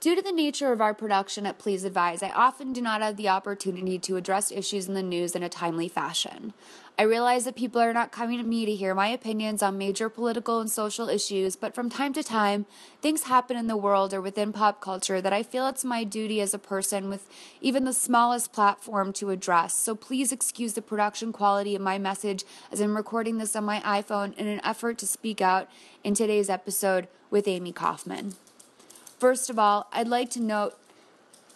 Due to the nature of our production at Please Advise, I often do not have the opportunity to address issues in the news in a timely fashion. I realize that people are not coming to me to hear my opinions on major political and social issues, but from time to time, things happen in the world or within pop culture that I feel it's my duty as a person with even the smallest platform to address. So please excuse the production quality of my message as I'm recording this on my iPhone in an effort to speak out in today's episode with Amy Kaufman. First of all, I'd like to note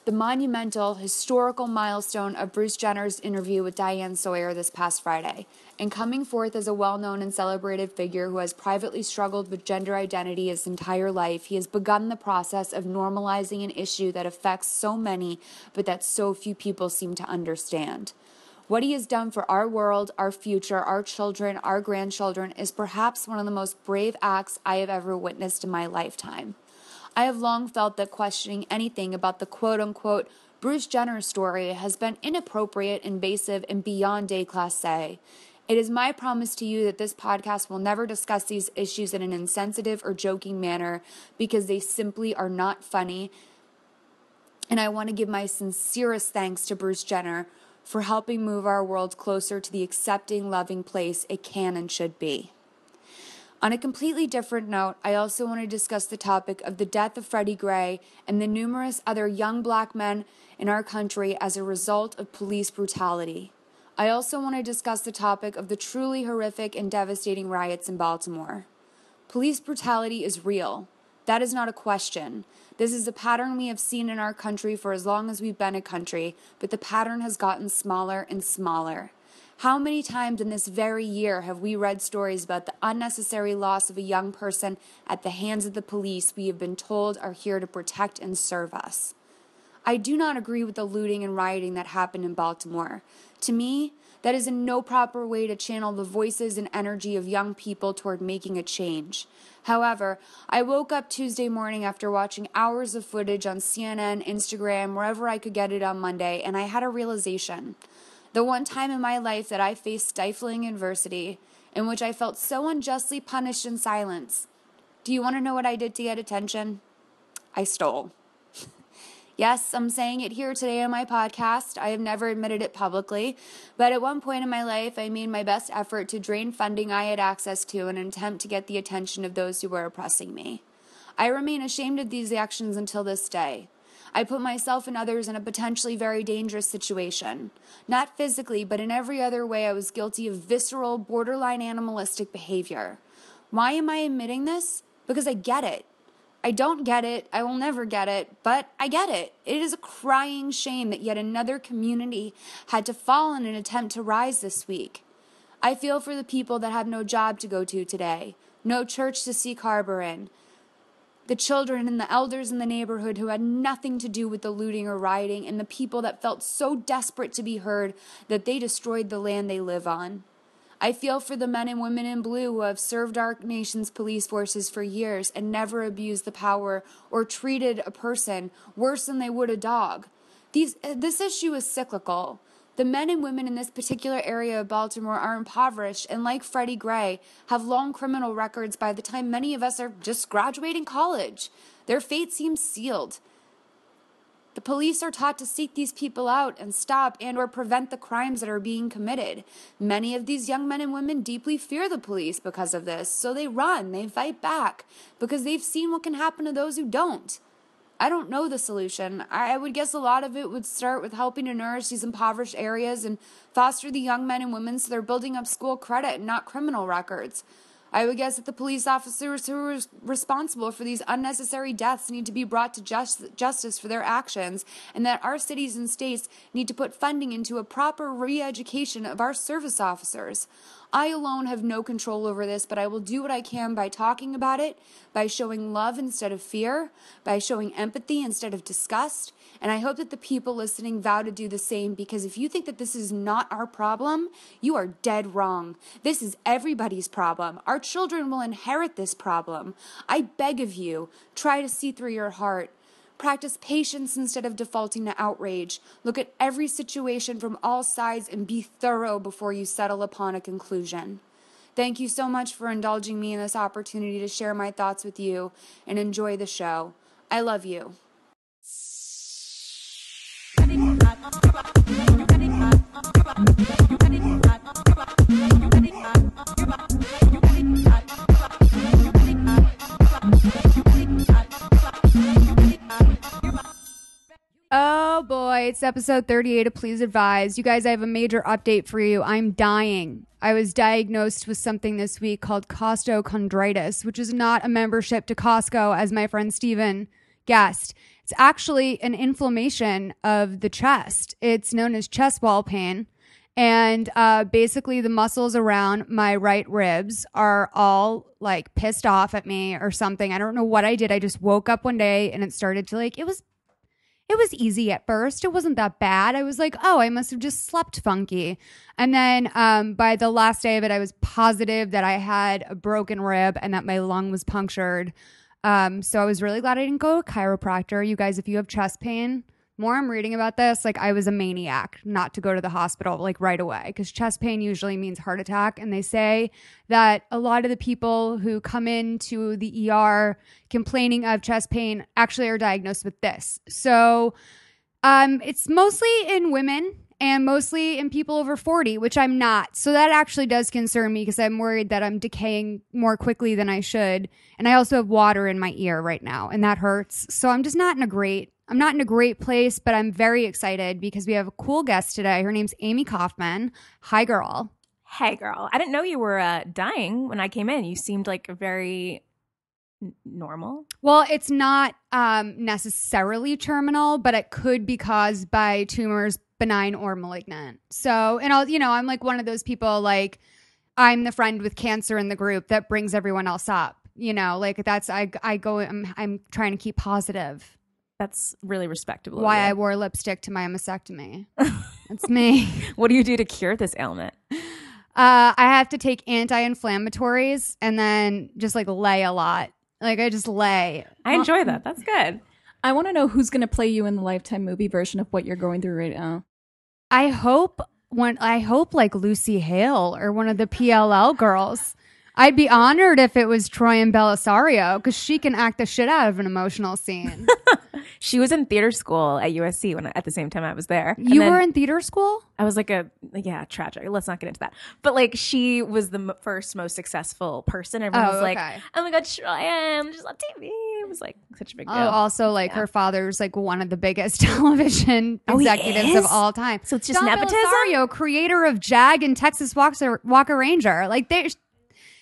the monumental, historical milestone of Bruce Jenner's interview with Diane Sawyer this past Friday, and coming forth as a well-known and celebrated figure who has privately struggled with gender identity his entire life, he has begun the process of normalizing an issue that affects so many, but that so few people seem to understand. What he has done for our world, our future, our children, our grandchildren is perhaps one of the most brave acts I have ever witnessed in my lifetime. I have long felt that questioning anything about the quote-unquote Bruce Jenner story has been inappropriate, invasive, and beyond déclassé. It is my promise to you that this podcast will never discuss these issues in an insensitive or joking manner because they simply are not funny. And I want to give my sincerest thanks to Bruce Jenner for helping move our world closer to the accepting, loving place it can and should be. On a completely different note, I also want to discuss the topic of the death of Freddie Gray and the numerous other young black men in our country as a result of police brutality. I also want to discuss the topic of the truly horrific and devastating riots in Baltimore. Police brutality is real. That is not a question. This is a pattern we have seen in our country for as long as we've been a country, but the pattern has gotten smaller and smaller. How many times in this very year have we read stories about the unnecessary loss of a young person at the hands of the police we have been told are here to protect and serve us? I do not agree with the looting and rioting that happened in Baltimore. To me, that is in no proper way to channel the voices and energy of young people toward making a change. However, I woke up Tuesday morning after watching hours of footage on CNN, Instagram, wherever I could get it on Monday, and I had a realization. The one time in my life that I faced stifling adversity, in which I felt so unjustly punished in silence, Do you want to know what I did to get attention? I stole. Yes, I'm saying it here today on my podcast. I have never admitted it publicly, but at one point in my life, I made my best effort to drain funding I had access to in an attempt to get the attention of those who were oppressing me. I remain ashamed of these actions until this day. I put myself and others in a potentially very dangerous situation. Not physically, but in every other way, I was guilty of visceral, borderline animalistic behavior. Why am I admitting this? Because I get it. I don't get it, I will never get it, but I get it. It is a crying shame that yet another community had to fall in an attempt to rise this week. I feel for the people that have no job to go to today, no church to seek harbor in, the children and the elders in the neighborhood who had nothing to do with the looting or rioting, and the people that felt so desperate to be heard that they destroyed the land they live on. I feel for the men and women in blue who have served our nation's police forces for years and never abused the power or treated a person worse than they would a dog. This issue is cyclical. The men and women in this particular area of Baltimore are impoverished and, like Freddie Gray, have long criminal records by the time many of us are just graduating college. Their fate seems sealed. The police are taught to seek these people out and stop and or prevent the crimes that are being committed. Many of these young men and women deeply fear the police because of this, so they run, they fight back, because they've seen what can happen to those who don't. I don't know the solution. I would guess a lot of it would start with helping to nourish these impoverished areas and foster the young men and women so they're building up school credit and not criminal records. I would guess that the police officers who are responsible for these unnecessary deaths need to be brought to justice for their actions, and that our cities and states need to put funding into a proper re-education of our service officers. I alone have no control over this, but I will do what I can by talking about it, by showing love instead of fear, by showing empathy instead of disgust, and I hope that the people listening vow to do the same, because if you think that this is not our problem, you are dead wrong. This is everybody's problem. Our children will inherit this problem. I beg of you, try to see through your heart. Practice patience instead of defaulting to outrage. Look at every situation from all sides and be thorough before you settle upon a conclusion. Thank you so much for indulging me in this opportunity to share my thoughts with you, and enjoy the show. I love you. Oh boy, it's episode 38 of Please Advise. You guys, I have a major update for you. I'm dying. I was diagnosed with something this week called costochondritis, which is not a membership to Costco, as my friend Steven guessed. It's actually an inflammation of the chest. It's known as chest wall pain. And basically the muscles around my right ribs are all like pissed off at me or something. I don't know what I did. I just woke up one day and it started to like, it was easy at first. It wasn't that bad. I was like, oh, I must have just slept funky. And then by the last day of it, I was positive that I had a broken rib and that my lung was punctured. So I was really glad I didn't go to a chiropractor. You guys, if you have chest pain, more I'm reading about this, like I was a maniac not to go to the hospital like right away, because chest pain usually means heart attack. And they say that a lot of the people who come into the ER complaining of chest pain actually are diagnosed with this. So it's mostly in women and mostly in people over 40, which I'm not. So that actually does concern me, because I'm worried that I'm decaying more quickly than I should. And I also have water in my ear right now and that hurts. So I'm just not in a great place, but I'm very excited because we have a cool guest today. Her name's Amy Kaufman. Hi, girl. Hey, girl. I didn't know you were dying when I came in. You seemed like very normal. Well, it's not necessarily terminal, but it could be caused by tumors, benign or malignant. So, and I'll, you know, I'm like one of those people, like I'm the friend with cancer in the group that brings everyone else up. You know, like that's I'm trying to keep positive. That's really respectable. Why I wore lipstick to my mastectomy. That's me. What do you do to cure this ailment? I have to take anti-inflammatories and then just like lay a lot. Like I just lay. I enjoy that. That's good. I want to know who's going to play you in the Lifetime movie version of what you're going through right now. I hope like Lucy Hale or one of the PLL girls. I'd be honored if it was Troy Belisario, because she can act the shit out of an emotional scene. She was in theater school at USC when at the same time I was there. You were in theater school? I was like tragic. Let's not get into that. But like she was the first most successful person. Everyone was like, oh my God, Troy, she's on TV. It was like such a big deal. Also like her father's like one of the biggest television executives of all time. So it's just John nepotism? Belisario, creator of Jag and Texas Walker Ranger. Like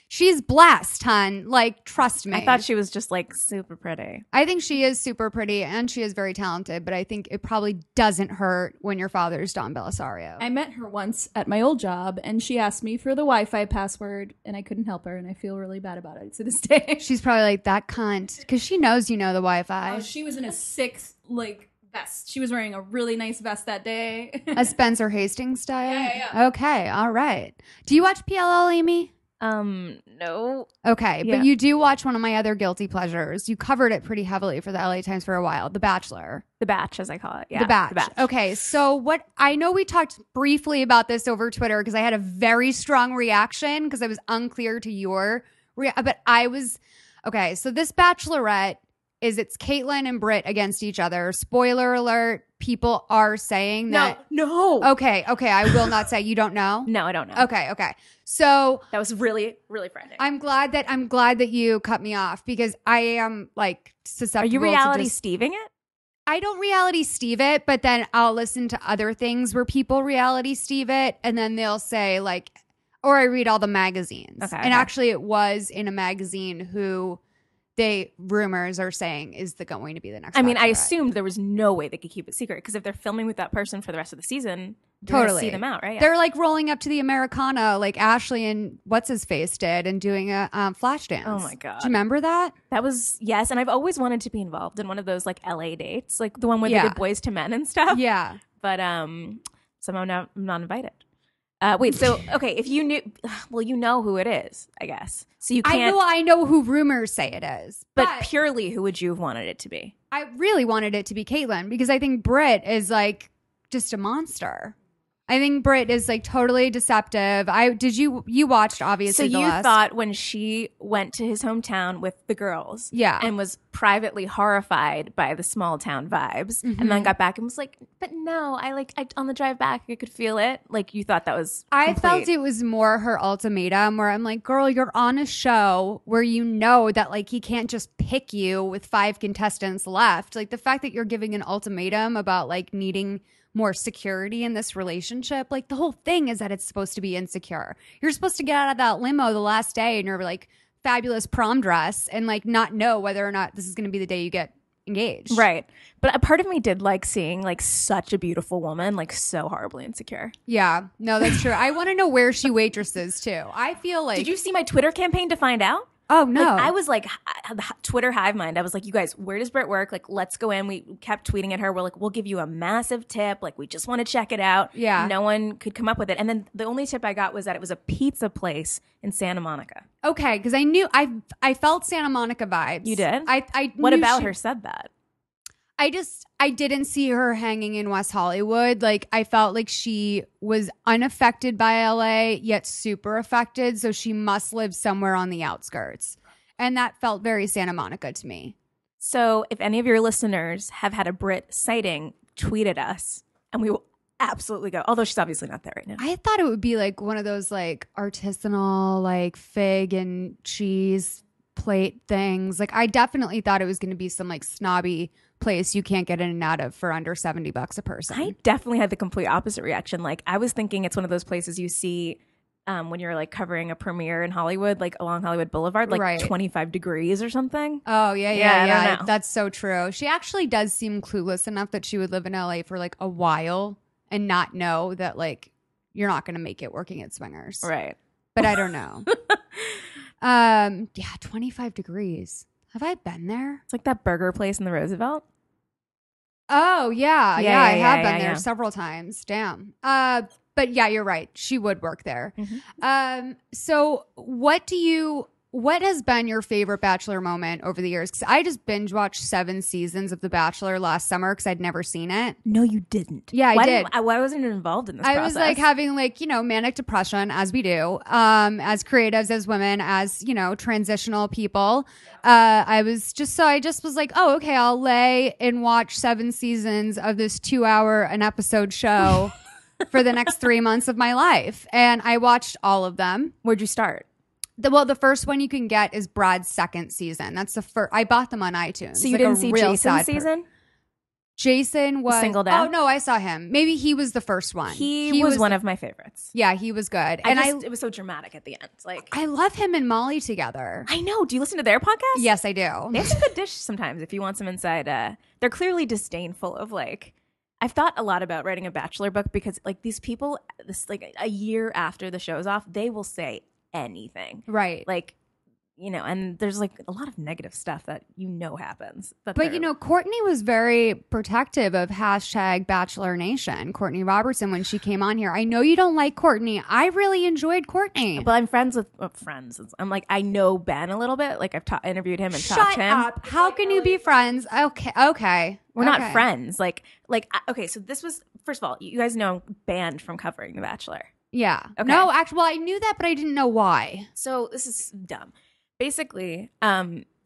she's blessed, hon. Like, trust me. I thought she was just like super pretty. I think she is super pretty and she is very talented, but I think it probably doesn't hurt when your father's Don Belisario. I met her once at my old job and she asked me for the Wi-Fi password and I couldn't help her and I feel really bad about it to this day. She's probably like, that cunt, because she knows you know the Wi-Fi. Oh, she was in a sixth, like... vest. She was wearing a really nice vest that day. A Spencer Hastings style? Yeah. Okay, all right. Do you watch PLL, Amy? No. Okay, yeah. But you do watch one of my other guilty pleasures. You covered it pretty heavily for the LA Times for a while, The Bachelor. The Batch, as I call it. Yeah, The Batch. The Batch. Okay, so I know we talked briefly about this over Twitter because I had a very strong reaction because I was unclear to your reaction. But I was... Okay, so this Bachelorette... it's Caitlyn and Britt against each other. Spoiler alert, people are saying that. No. Okay, I will not say. You don't know? No, I don't know. Okay. So that was really, really frightening. I'm glad that you cut me off because I am like susceptible. Are you reality Steving it? I don't reality Steve it, but then I'll listen to other things where people reality Steve it and then they'll say like, or I read all the magazines. Okay. Actually it was in a magazine who... rumors are saying is going to be the next. I mean, I assumed there was no way they could keep it secret because if they're filming with that person for the rest of the season, totally see them out, right? Yeah. They're like rolling up to the Americana, like Ashley and what's his face did, and doing a flash dance. Oh my God! Do you remember that? That was yes, and I've always wanted to be involved in one of those like LA dates, like the one where they did Boys to Men and stuff. Yeah, but somehow I'm not invited. If you knew, well, you know who it is, I guess. So you can't. I know who rumors say it is. But purely, who would you have wanted it to be? I really wanted it to be Caitlyn because I think Britt is like just a monster. I think Britt is like totally deceptive. You watched obviously. So you thought when she went to his hometown with the girls, and was privately horrified by the small town vibes, and then got back and was like, "But no, I on the drive back, I could feel it." Like you thought that was. I felt it was more her ultimatum, where I'm like, "Girl, you're on a show where you know that like he can't just pick you with 5 contestants left. Like the fact that you're giving an ultimatum about like needing." More security in this relationship. Like the whole thing is that it's supposed to be insecure. You're supposed to get out of that limo the last day in your like fabulous prom dress and like not know whether or not this is going to be the day you get engaged. Right. But a part of me did like seeing like such a beautiful woman, like so horribly insecure. Yeah, no, that's true. I want to know where she waitresses too. I feel like. Did you see my Twitter campaign to find out? Oh, no. Like, I was like, Twitter hive mind. I was like, you guys, where does Britt work? Like, let's go in. We kept tweeting at her. We're like, we'll give you a massive tip. Like, we just want to check it out. Yeah. No one could come up with it. And then the only tip I got was that it was a pizza place in Santa Monica. Okay. Because I knew, I felt Santa Monica vibes. You did? What about her said that? I didn't see her hanging in West Hollywood. Like, I felt like she was unaffected by LA, yet super affected. So she must live somewhere on the outskirts. And that felt very Santa Monica to me. So if any of your listeners have had a Brit sighting, tweet at us and we will absolutely go. Although she's obviously not there right now. I thought it would be like one of those like artisanal, like fig and cheese plate things. Like, I definitely thought it was going to be some like snobby place you can't get in and out of for under $70 a person. I definitely had the complete opposite reaction. Like, I was thinking it's one of those places you see when you're like covering a premiere in Hollywood, like along Hollywood Boulevard, like 25 degrees or something. Oh, yeah. That's so true. She actually does seem clueless enough that she would live in LA for like a while and not know that like you're not going to make it working at Swingers. Right. But I don't know. 25 degrees. Have I been there? It's like that burger place in the Roosevelt. Oh, I have been there several times. Damn. But yeah, you're right. She would work there. Mm-hmm. So what do you what has been your favorite Bachelor moment over the years? Because I just binge watched 7 seasons of The Bachelor last summer because I'd never seen it. No, you didn't. Yeah, I did. Why wasn't involved in this process? I was like having like, you know, manic depression, as we do, as creatives, as women, as, you know, transitional people. I just was like, oh, okay, I'll lay and watch 7 seasons of this 2-hour an episode show for the next 3 months of my life. And I watched all of them. Where'd you start? The first one you can get is Brad's second season. That's the first. I bought them on iTunes. So you didn't see Jason's season? Jason was singled out. Oh no, I saw him. Maybe he was the first one. He was one of my favorites. Yeah, he was good. It was so dramatic at the end. Like, I love him and Molly together. I know. Do you listen to their podcast? Yes, I do. They have some good dish sometimes if you want some inside. They're clearly disdainful of like. I've thought a lot about writing a Bachelor book because like these people, a year after the show's off, they will say anything, right? Like, you know, and there's like a lot of negative stuff that you know happens. But you know, Courtney was very protective of #BachelorNation. Courtney Robertson, when she came on here, I know you don't like Courtney. I really enjoyed Courtney. Well, I'm friends with friends. I'm like, I know Ben a little bit. Like I've interviewed him and talked to him. Shut up! How can you be friends? Okay. We're not friends. Okay. So this was, first of all, you guys know I'm banned from covering The Bachelor. Yeah. Okay. No, actually, well, I knew that, but I didn't know why. So this is dumb. Basically, I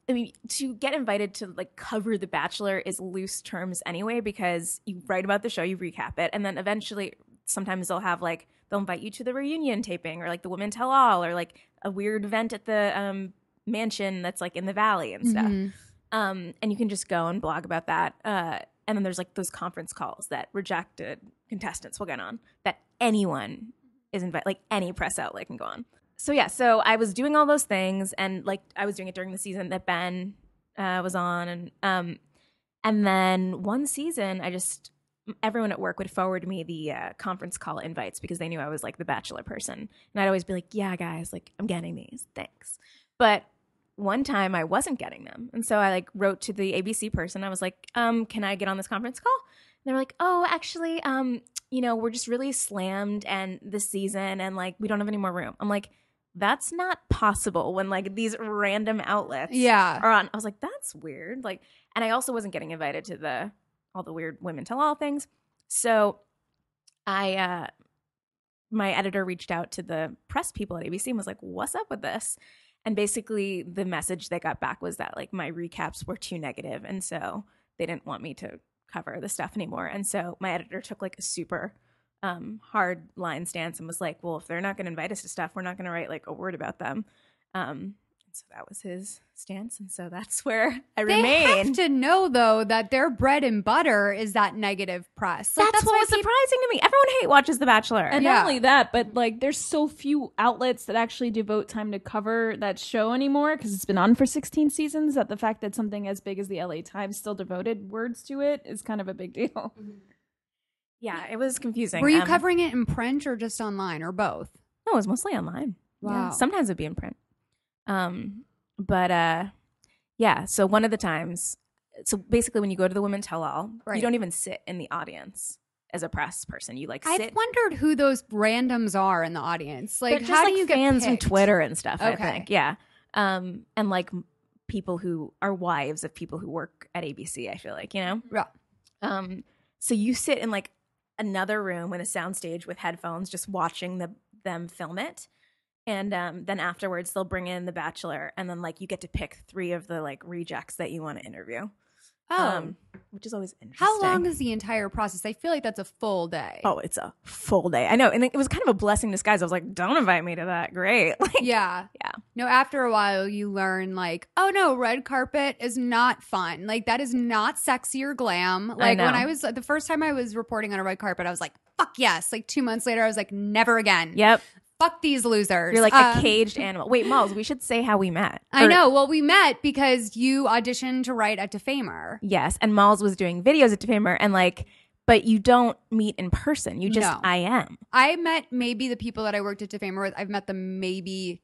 mean, to get invited to like cover The Bachelor is loose terms anyway, because you write about the show, you recap it, and then eventually sometimes they'll have like they'll invite you to the reunion taping or like the Women Tell All or like a weird event at the mansion that's like in the valley and stuff. Mm-hmm. And you can just go and blog about that. And then there's like those conference calls that rejected contestants will get on that anyone is invited, like any press outlet can go on. So yeah, so I was doing all those things, and like I was doing it during the season that Ben was on, and then one season I just everyone at work would forward me the conference call invites because they knew I was like the Bachelor person, and I'd always be like, yeah, guys, like I'm getting these, thanks. But one time I wasn't getting them, and so I like wrote to the ABC person. I was like, can I get on this conference call? And they were like, oh, actually, you know, we're just really slammed and this season and like we don't have any more room. I'm like, that's not possible when like these random outlets are on. I was like, that's weird. Like, and I also wasn't getting invited to all the weird Women Tell All things. So my editor reached out to the press people at ABC and was like, what's up with this? And basically the message they got back was that like my recaps were too negative, and so they didn't want me to cover the stuff anymore. And so my editor took like a super hard line stance and was like, well, if they're not going to invite us to stuff, we're not going to write like a word about them. So that was his stance. And so that's where I remain. They have to know, though, that their bread and butter is that negative press. Like, that's what was surprising to me. Everyone hate watches The Bachelor. And not only that, but like there's so few outlets that actually devote time to cover that show anymore because it's been on for 16 seasons that the fact that something as big as the LA Times still devoted words to it is kind of a big deal. Mm-hmm. Yeah, it was confusing. Were you covering it in print or just online or both? No, it was mostly online. Wow. Yeah, sometimes it'd be in print. So one of the times, so basically when you go to the Women Tell All, you don't even sit in the audience as a press person. You like sit. I've wondered who those randoms are in the audience. Like, just, how do you get fans from Twitter and stuff? Okay. I think, and like people who are wives of people who work at ABC. I feel like, you know, so you sit in like another room in a soundstage with headphones, just watching them film it. And then afterwards, they'll bring in The Bachelor, and then like you get to pick 3 of the like rejects that you want to interview, which is always interesting. How long is the entire process? I feel like that's a full day. Oh, it's a full day. I know, and it was kind of a blessing in disguise. I was like, don't invite me to that. Great. Like, yeah. No, after a while, you learn like, oh no, red carpet is not fun. Like that is not sexy or glam. Like when I was the first time I was reporting on a red carpet, I was like, fuck yes. Like 2 months later, I was like, never again. Yep. Fuck these losers. You're like a caged animal. Wait, Malz, we should say how we met. I know. Well, we met because you auditioned to write at Defamer. Yes. And Malz was doing videos at Defamer and like, but you don't meet in person. You just, no. I met maybe the people that I worked at Defamer with. I've met them maybe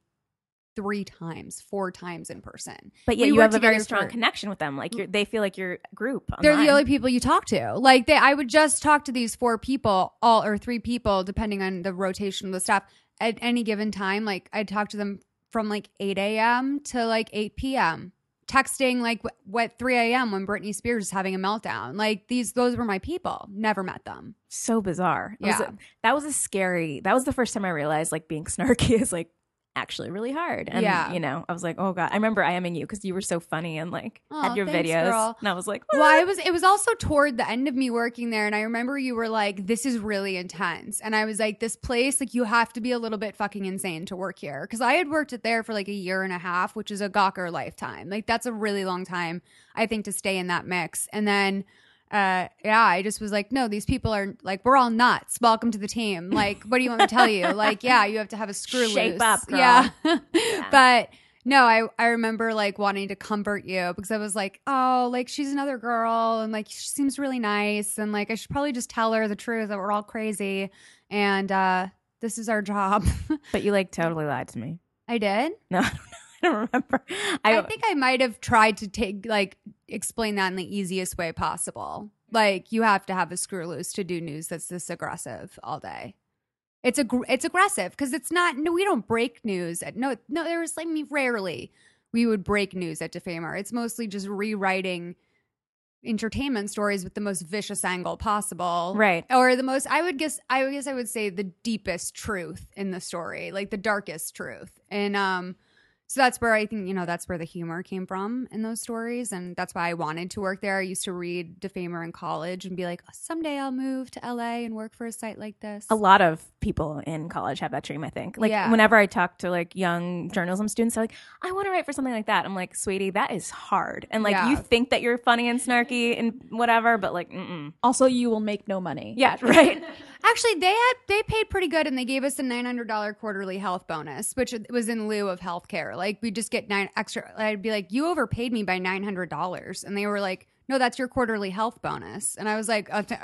3 times, 4 times in person. But yeah, you have a very strong connection with them. Like they feel like your group. Online. They're the only people you talk to. Like I would just talk to these 4 people or 3 people, depending on the rotation of the staff. At any given time, like I'd talk to them from like 8 a.m. to like 8 p.m. Texting like what 3 a.m. when Britney Spears is having a meltdown. Like those were my people. Never met them. So bizarre. Yeah. That was the first time I realized like being snarky is like actually really hard. And you know, I was like, oh God, I remember IMing you because you were so funny and like had your videos. Girl. And I was like, what? Well, it was also toward the end of me working there. And I remember you were like, this is really intense. And I was like, this place, like you have to be a little bit fucking insane to work here. Cause I had worked it there for like a year and a half, which is a gawker lifetime. Like that's a really long time, I think, to stay in that mix. And then I just was like, no, these people are like, we're all nuts. Welcome to the team. Like, what do you want me to tell you? Like, yeah, you have to have a screw shape loose. Up, girl. Yeah. Yeah. But no, I remember like wanting to comfort you because I was like, oh, like she's another girl and like she seems really nice. And like, I should probably just tell her the truth that we're all crazy. And this is our job. But you like totally lied to me. I did? No, I don't remember. I think I might have tried to explain that in the easiest way possible. Like you have to have a screw loose to do news that's this aggressive all day. It's aggressive because it's not. No, we don't break news. Rarely we would break news at Defamer. It's mostly just rewriting entertainment stories with the most vicious angle possible, right? Or the most. I would say the deepest truth in the story, like the darkest truth, and so that's where I think, you know, that's where the humor came from in those stories. And that's why I wanted to work there. I used to read Defamer in college and be like, someday I'll move to LA and work for a site like this. A lot of people in college have that dream, I think. Like whenever I talk to like young journalism students, they're like, I want to write for something like that. I'm like, sweetie, that is hard. And like you think that you're funny and snarky and whatever, but like Also, you will make no money. Yeah, right. Actually, they paid pretty good and they gave us a $900 quarterly health bonus, which was in lieu of healthcare. Like we just get nine extra. I'd be like, you overpaid me by $900, and they were like, no, that's your quarterly health bonus. And I was like, okay,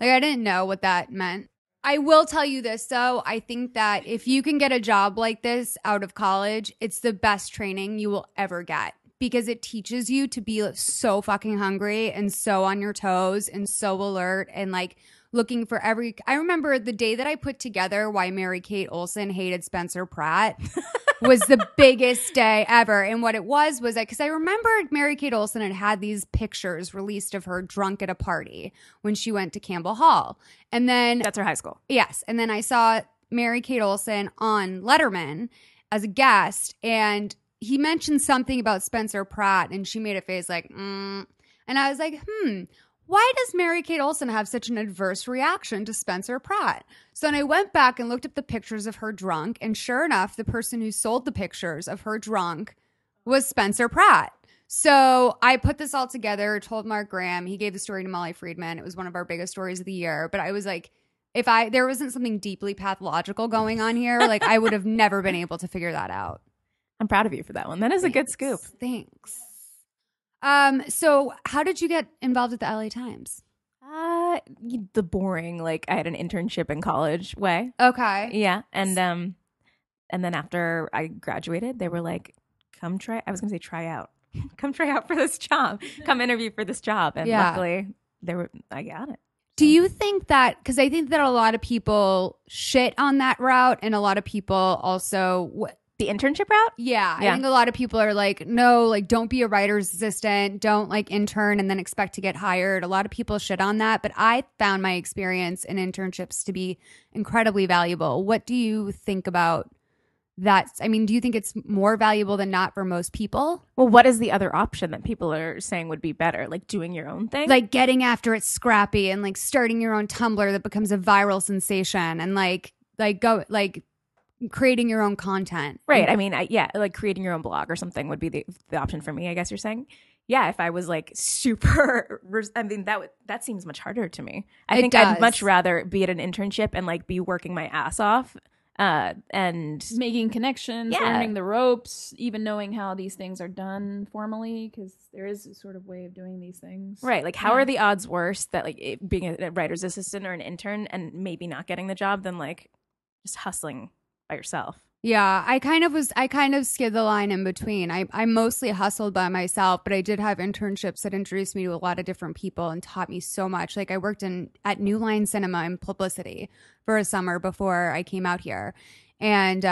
like I didn't know what that meant. I will tell you this though, I think that if you can get a job like this out of college, it's the best training you will ever get because it teaches you to be so fucking hungry and so on your toes and so alert and like looking for every. I remember the day that I put together why Mary-Kate Olsen hated Spencer Pratt. Was the biggest day ever. And what it was that because I remember Mary-Kate Olsen had these pictures released of her drunk at a party when she went to Campbell Hall. And then that's her high school. Yes. And then I saw Mary-Kate Olsen on Letterman as a guest. And he mentioned something about Spencer Pratt. And she made a face like, And I was like, why does Mary-Kate Olsen have such an adverse reaction to Spencer Pratt? So then I went back and looked up the pictures of her drunk, and sure enough, the person who sold the pictures of her drunk was Spencer Pratt. So I put this all together, told Mark Graham. He gave the story to Molly Friedman. It was one of our biggest stories of the year. But I was like, there wasn't something deeply pathological going on here, like I would have never been able to figure that out. I'm proud of you for that one. That is a good scoop. Thanks. So how did you get involved with the LA Times? The boring, I had an internship in college way. Okay. Yeah. And then after I graduated, they were like, come try out for this job. Come interview for this job. And luckily I got it. Do you think that, because I think that a lot of people shit on that route and a lot of people also the internship route? Yeah. I think a lot of people are like, no, like don't be a writer's assistant. Don't like intern and then expect to get hired. A lot of people shit on that. But I found my experience in internships to be incredibly valuable. What do you think about that? I mean, do you think it's more valuable than not for most people? Well, what is the other option that people are saying would be better? Like doing your own thing? Like getting after it scrappy and like starting your own Tumblr that becomes a viral sensation and like creating your own content. Right. I mean, like creating your own blog or something would be the option for me, I guess you're saying. Yeah, if I was like super, I mean, that seems much harder to me. I think I'd much rather be at an internship and like be working my ass off and making connections, learning the ropes, even knowing how these things are done formally, because there is a sort of way of doing these things, right? Like how are the odds worse that like being a writer's assistant or an intern and maybe not getting the job than like just hustling by yourself? Yeah, I kind of skid the line in between. I mostly hustled by myself, but I did have internships that introduced me to a lot of different people and taught me so much. Like I worked at New Line Cinema in publicity for a summer before I came out here. And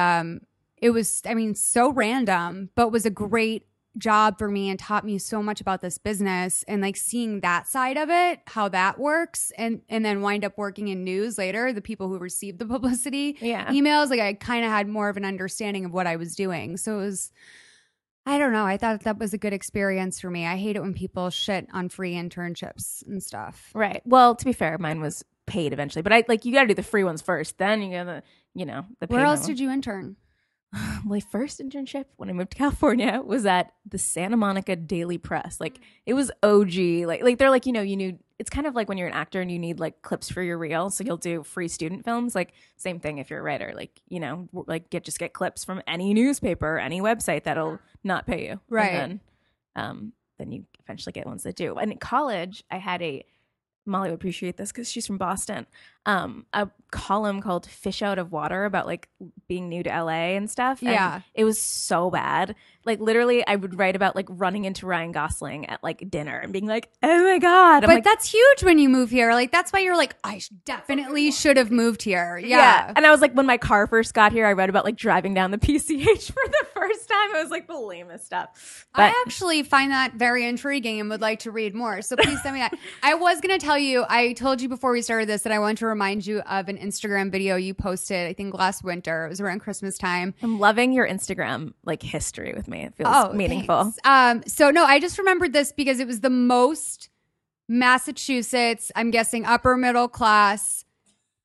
It was, I mean, so random, but was a great job for me and taught me so much about this business and like seeing that side of it, how that works, and then wind up working in news later, the people who received the publicity emails. Like I kind of had more of an understanding of what I was doing. So it was, I don't know. I thought that was a good experience for me. I hate it when people shit on free internships and stuff. Right. Well, to be fair, mine was paid eventually, but I like, you got to do the free ones first. Then you got to, you know, the paid. Where else did you intern? My first internship when I moved to California was at the Santa Monica Daily Press. Like it was OG. Like they're like, you know, you need, it's kind of like when you're an actor and you need like clips for your reel. So you'll do free student films. Like same thing if you're a writer, like, you know, like get clips from any newspaper, any website that'll not pay you. Right. And then you eventually get ones that do. And in college, I had a, Molly would appreciate this because she's from Boston, a column called Fish Out of Water about like being new to LA and stuff. Yeah. And it was so bad. Like literally I would write about like running into Ryan Gosling at like dinner and being like, oh my God. I'm but like, that's huge when you move here. Like that's why you're like, I definitely should have moved here. Yeah. And I was like, when my car first got here, I read about like driving down the PCH for the first time. I was like the lamest stuff. But I actually find that very intriguing and would like to read more. So please send me that. I was going to tell you, I told you before we started this that I want to remind you of an Instagram video you posted, I think last winter. It was around Christmas time. I'm loving your Instagram like history with me. It feels meaningful. Thanks. So no, I just remembered this because it was the most Massachusetts, I'm guessing upper middle class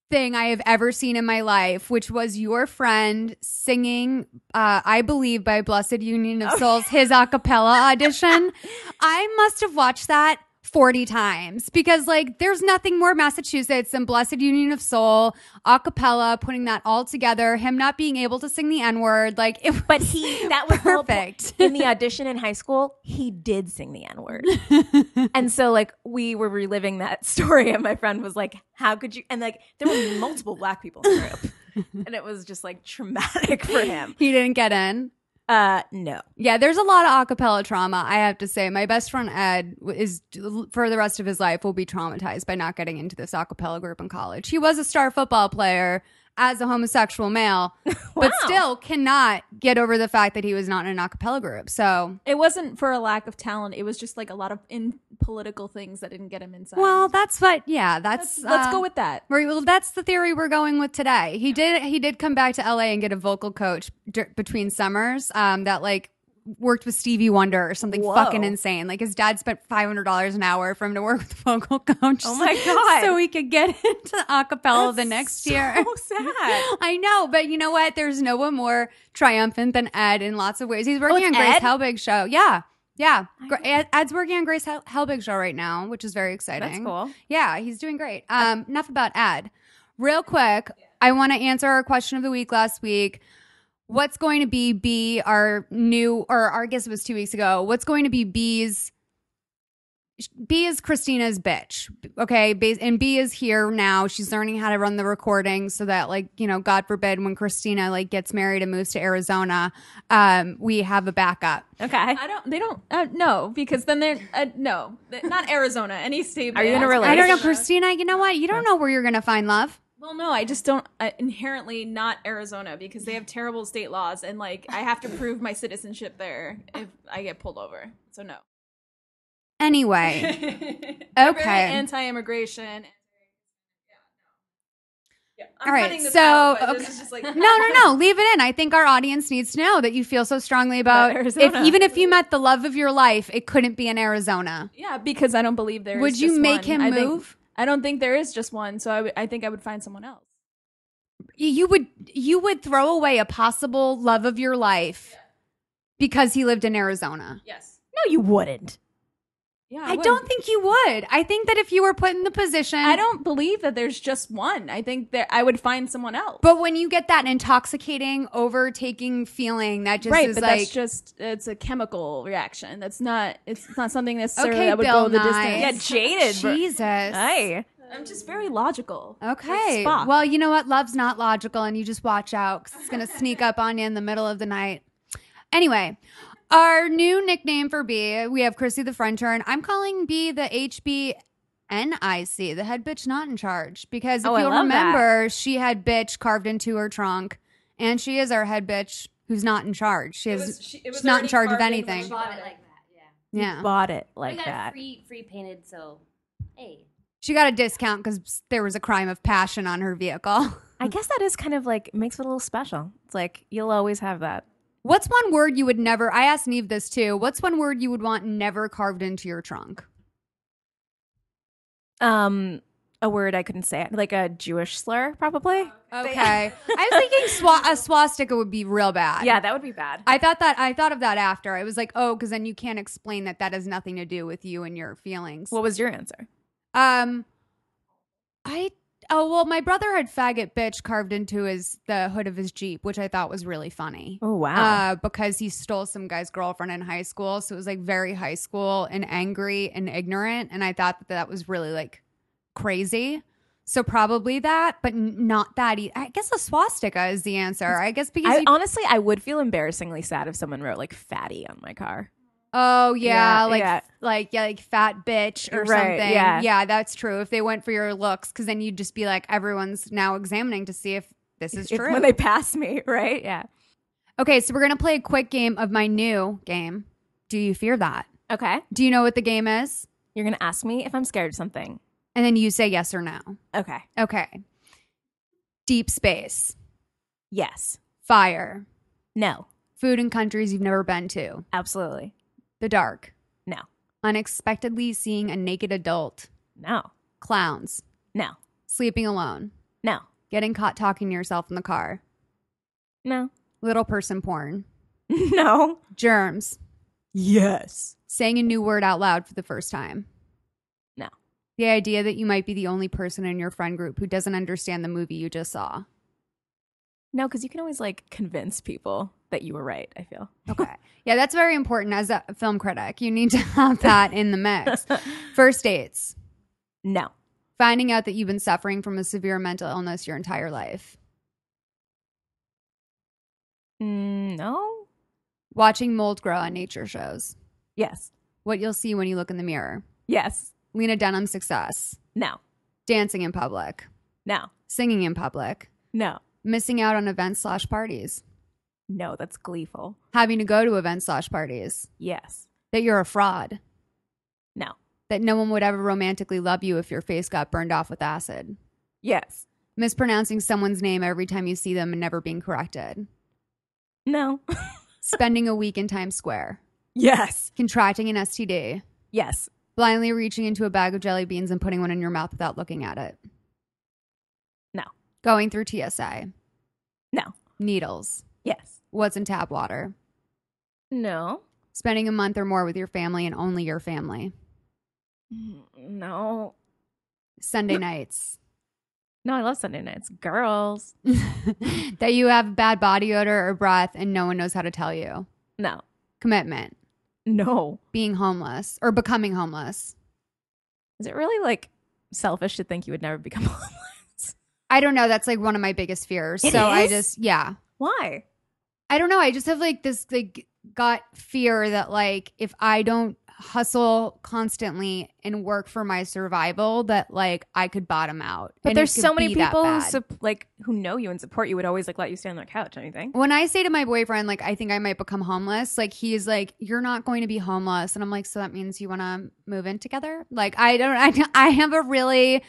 thing I have ever seen in my life, which was your friend singing I Believe by Blessed Union of Souls, his a cappella audition. I must have watched that 40 times because like there's nothing more Massachusetts than Blessed Union of Soul, a cappella, putting that all together, him not being able to sing the N-word. Like it but he that was perfect. In the audition in high school, he did sing the N-word. And so like we were reliving that story and my friend was like, how could you? And like there were multiple Black people in the group. And it was just like traumatic for him. He didn't get in. No. Yeah, there's a lot of acapella trauma, I have to say. My best friend Ed is, for the rest of his life, will be traumatized by not getting into this acapella group in college. He was a star football player as a homosexual male, but still cannot get over the fact that he was not in an acapella group. So it wasn't for a lack of talent. It was just like a lot of political things that didn't get him inside. Well, that's what, yeah, that's let's go with that. Well, that's the theory we're going with today. He did come back to LA and get a vocal coach between summers that like worked with Stevie Wonder or something. Whoa. Fucking insane. Like his dad spent $500 an hour for him to work with a vocal coach. Oh my God. So he could get into acapella the next year. So sad. I know, but you know what? There's no one more triumphant than Ed in lots of ways. He's working on Grace Helbig's show. Yeah. Yeah. Ed's working on Grace Helbig's show right now, which is very exciting. That's cool. Yeah, he's doing great. Enough about Ed. Real quick, I want to answer our question of the week last week. What's going to be our new, or I guess it was 2 weeks ago, what's going to be B's, B is Christina's bitch, okay? And B is here now. She's learning how to run the recording so that, like, you know, God forbid when Christina, like, gets married and moves to Arizona, we have a backup. Okay. No, because then they're, no, not Arizona, any state. Are you in a relationship? I don't know, Christina, you know what? You don't know where you're going to find love. Well, no, I just don't inherently not Arizona because they have terrible state laws and like I have to prove my citizenship there if I get pulled over. So no. Anyway. Okay. Anti-immigration. Yeah, all right, so out, okay. Just like, no, leave it in. I think our audience needs to know that you feel so strongly about even if you met the love of your life, it couldn't be in Arizona. Yeah, because I don't believe there is. Would you make him move? I don't think there is just one, so I think I would find someone else. You would throw away a possible love of your life because he lived in Arizona. Yes. No, you wouldn't. Yeah, I don't think you would. I think that if you were put in the position, I don't believe that there's just one. I think that I would find someone else. But when you get that intoxicating, overtaking feeling, that just right, is but like that's just it's a chemical reaction. That's not it's not something necessarily okay, that would Bill go the distance. Yeah, jaded. Jesus. Aye. I'm just very logical. Okay. Like well, you know what? Love's not logical, and you just watch out because it's gonna sneak up on you in the middle of the night. Anyway. Our new nickname for B, we have Chrissy the Front Turn. I'm calling B the HBNIC, the head bitch not in charge. Because if you'll remember, she had bitch carved into her trunk. And she is our head bitch who's not in charge. She's not in charge of anything. She bought it like that. Yeah. Yeah. Bought it like that. We got free painted, so hey. She got a discount because there was a crime of passion on her vehicle. I guess that is kind of like makes it a little special. It's like you'll always have that. What's one word you would never? I asked Neve this too. What's one word you would want never carved into your trunk? A word I couldn't say, like a Jewish slur, probably. Okay, I was thinking a swastika would be real bad. Yeah, that would be bad. I thought of that after. I was like, oh, because then you can't explain that that has nothing to do with you and your feelings. What was your answer? Well, my brother had faggot bitch carved into the hood of his Jeep, which I thought was really funny. Oh, wow. Because he stole some guy's girlfriend in high school. So it was like very high school and angry and ignorant. And I thought that was really like crazy. So probably that, but not that. I guess a swastika is the answer. I guess because honestly, I would feel embarrassingly sad if someone wrote like fatty on my car. Oh yeah, like fat bitch or something. Yeah, that's true. If they went for your looks, because then you'd just be like, everyone's now examining to see if this is true. When they pass me, right? Yeah. Okay, so we're gonna play a quick game of my new game. Do you fear that? Okay. Do you know what the game is? You're gonna ask me if I'm scared of something, and then you say yes or no. Okay. Okay. Deep space. Yes. Fire. No. Food and countries you've never been to. Absolutely. The dark. No. Unexpectedly seeing a naked adult. No. Clowns. No. Sleeping alone. No. Getting caught talking to yourself in the car. No. Little person porn. No. Germs. Yes. Saying a new word out loud for the first time. No. The idea that you might be the only person in your friend group who doesn't understand the movie you just saw. No, because you can always like convince people that you were right, I feel. Okay. Yeah, that's very important as a film critic. You need to have that in the mix. First dates. No. Finding out that you've been suffering from a severe mental illness your entire life. No. Watching mold grow on nature shows. Yes. What you'll see when you look in the mirror. Yes. Lena Dunham's success. No. Dancing in public. No. Singing in public. No. Missing out on events/parties. No, that's gleeful. Having to go to events/parties. Yes. That you're a fraud. No. That no one would ever romantically love you if your face got burned off with acid. Yes. Mispronouncing someone's name every time you see them and never being corrected. No. Spending a week in Times Square. Yes. Contracting an STD. Yes. Blindly reaching into a bag of jelly beans and putting one in your mouth without looking at it. No. Going through TSA. No. Needles. Yes. What's in tap water? No. Spending a month or more with your family and only your family? No. Sunday nights? No, I love Sunday nights. Girls. That you have bad body odor or breath and no one knows how to tell you? No. Commitment? No. Being homeless or becoming homeless? Is it really like selfish to think you would never become homeless? I don't know. That's like one of my biggest fears. It so is? I just, yeah. Why? I don't know. I just have like this like gut fear that like if I don't hustle constantly and work for my survival that like I could bottom out. But there's so many people who know you and support you would always like let you stay on their couch or anything. When I say to my boyfriend like I think I might become homeless, like he's like you're not going to be homeless, and I'm like so that means you want to move in together? Like I have a really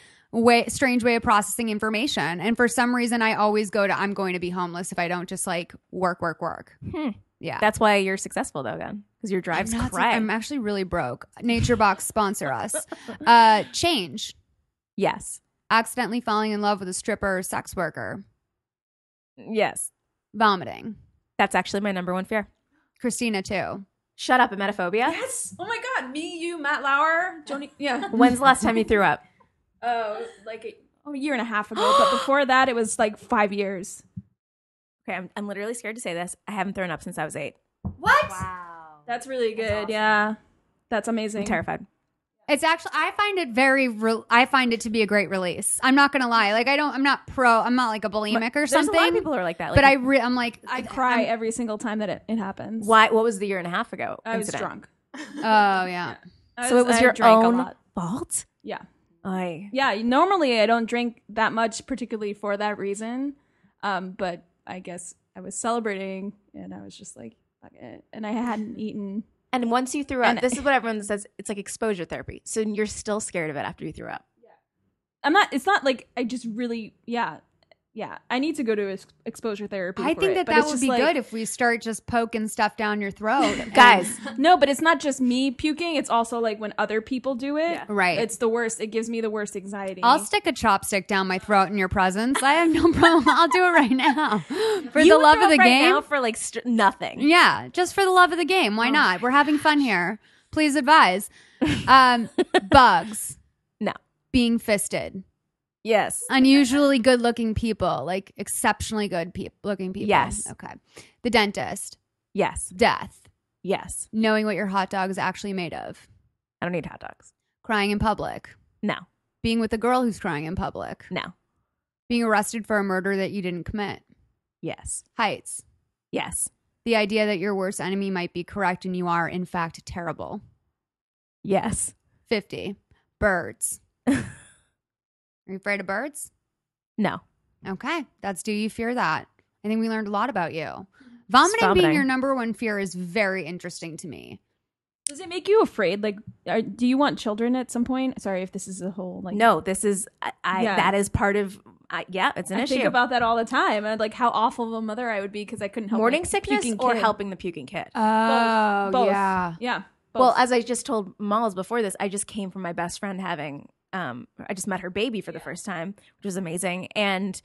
strange way of processing information, and for some reason I always go to I'm going to be homeless if I don't just like work. Yeah, that's why you're successful though, then, because your drive's crazy. I'm actually really broke. Nature Box, sponsor us. Change. Yes. Accidentally falling in love with a stripper or sex worker. Yes. Vomiting. That's actually my number one fear. Christina too. Shut up, emetophobia. Yes. Oh my god. Me, you, Matt Lauer, Joni. Yeah. When's the last time you threw up? Oh, like a year and a half ago. But before that, it was like 5 years. Okay, I'm literally scared to say this. I haven't thrown up since I was 8. What? Wow. That's really good. That's awesome. Yeah. That's amazing. I'm terrified. It's actually, I find it to be a great release. I'm not going to lie. Like, I'm not like a bulimic or something. A lot of people are like that. Like, but I'm like. I cry every single time that it happens. Why? What was the year and a half ago I incident? Was drunk. Oh, yeah. So it was your own fault? Yeah. Yeah, normally I don't drink that much, particularly for that reason. But I guess I was celebrating, and I was just like, fuck it. And I hadn't eaten. And once you threw up, this is what everyone says, it's like exposure therapy. So you're still scared of it after you threw up. Yeah. It's not like I just really, yeah. I need to go to exposure therapy. I think that would be like, good if we start just poking stuff down your throat. Guys. No, but it's not just me puking. It's also like when other people do it. Yeah. Right. It's the worst. It gives me the worst anxiety. I'll stick a chopstick down my throat in your presence. I have no problem. I'll do it right now. For the love of the game. Now for like nothing. Yeah. Just for the love of the game. Why not? We're having fun here. Please advise. Bugs. No. Being fisted. Yes. Unusually good looking people, like exceptionally good looking people. Yes. Okay. The dentist. Yes. Death. Yes. Knowing what your hot dog is actually made of. I don't need hot dogs. Crying in public. No. Being with a girl who's crying in public. No. Being arrested for a murder that you didn't commit. Yes. Heights. Yes. The idea that your worst enemy might be correct and you are, in fact, terrible. Yes. 50. Birds. Are you afraid of birds? No. Okay. That's do you fear that? I think we learned a lot about you. Vomiting being your number one fear is very interesting to me. Does it make you afraid? Like, do you want children at some point? Sorry if this is a whole like. No, this is that is part of. It's an issue. I think about that all the time. And like how awful of a mother I would be because I couldn't help morning sickness or helping the puking kid. Oh, both. Yeah, yeah. Both. Well, as I just told Malls before this, I just came from my best friend having. I just met her baby for the first time, which was amazing. And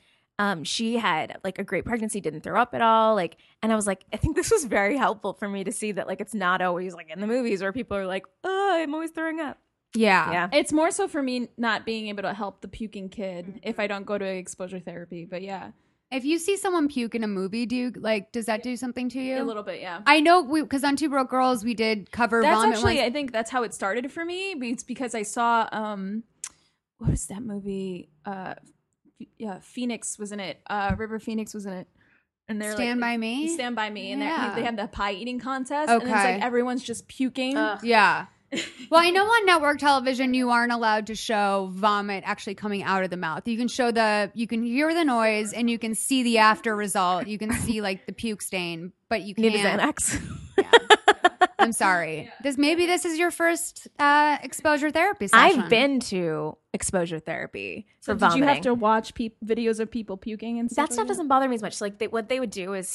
she had like a great pregnancy, didn't throw up at all. Like, and I was like, I think this was very helpful for me to see that like it's not always like in the movies where people are like, oh, I'm always throwing up. Yeah. It's more so for me not being able to help the puking kid if I don't go to exposure therapy. But yeah. If you see someone puke in a movie, does that do something to you? A little bit, yeah. I know because on Two Broke Girls, we did cover vomit. That's actually, I think that's how it started for me. It's because I saw, what was that movie? Phoenix was in it. River Phoenix was in it. And they're Stand by Me. And they had the pie eating contest. Okay. And it's like everyone's just puking. Yeah. Well, I know on network television you aren't allowed to show vomit actually coming out of the mouth. You can you can hear the noise and you can see the after result. You can see like the puke stain, but you can't. Need a Xanax. Yeah. I'm sorry. Yeah. Maybe this is your first exposure therapy session. I've been to exposure therapy for vomiting. Did you have to watch videos of people puking and stuff? That stuff doesn't bother me as much. Like what they would do is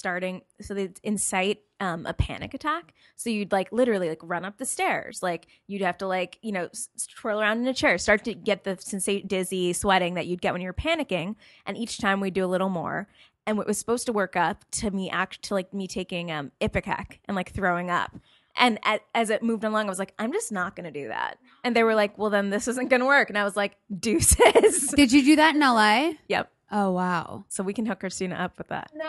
they'd incite a panic attack. So you'd like literally like run up the stairs. Like you'd have to like, you know, twirl around in a chair, start to get the dizzy sweating that you'd get when you're panicking. And each time we do a little more. And what was supposed to work up to me taking Ipecac and like throwing up. And as it moved along, I was like, I'm just not going to do that. And they were like, well, then this isn't going to work. And I was like, deuces. Did you do that in L.A.? Yep. Oh, wow. So we can hook Christina up with that. No.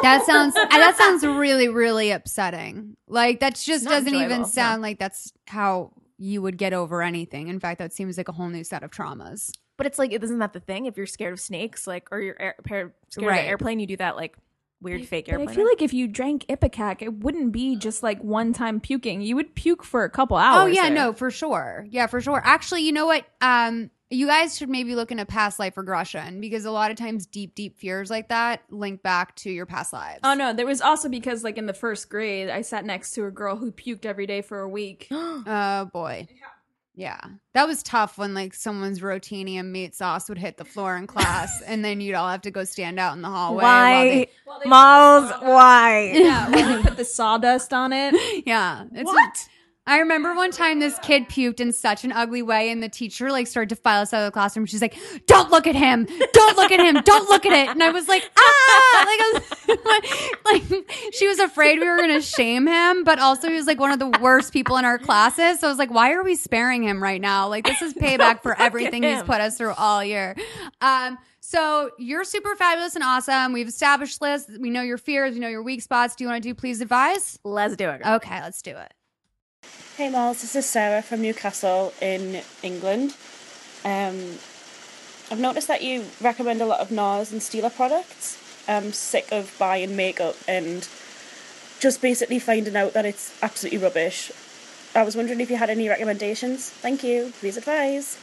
That sounds really, really upsetting. Like that just doesn't even sound like that's how you would get over anything. In fact, that seems like a whole new set of traumas. But it's like, isn't that the thing? If you're scared of snakes, like, or you're scared of an airplane, you do that like weird fake airplane. But I feel like if you drank Ipecac, it wouldn't be just like one time puking. You would puke for a couple hours. Oh yeah, no, for sure. Yeah, for sure. Actually, you know what? You guys should maybe look into past life regression because a lot of times deep fears like that link back to your past lives. Oh, no. There was also because like in the first grade, I sat next to a girl who puked every day for a week. Oh, boy. Yeah. That was tough when like someone's rotini and meat sauce would hit the floor in class and then you'd all have to go stand out in the hallway. Why? Malls, why? Yeah. When they put the sawdust on it. Yeah. What? I remember one time this kid puked in such an ugly way and the teacher like started to file us out of the classroom. She's like, don't look at him. Don't look at him. Don't look at it. And I was like, ah, she was afraid we were going to shame him. But also he was like one of the worst people in our classes. So I was like, why are we sparing him right now? Like this is payback for everything he's put us through all year. So you're super fabulous and awesome. We've established this. We know your fears. We know your weak spots. Do you want to do Please Advise? Let's do it. Girl. Okay, let's do it. Hey Miles, this is Sarah from Newcastle in England. I've noticed that you recommend a lot of NARS and Stila products. I'm sick of buying makeup and just basically finding out that it's absolutely rubbish. I was wondering if you had any recommendations. Thank you. Please advise.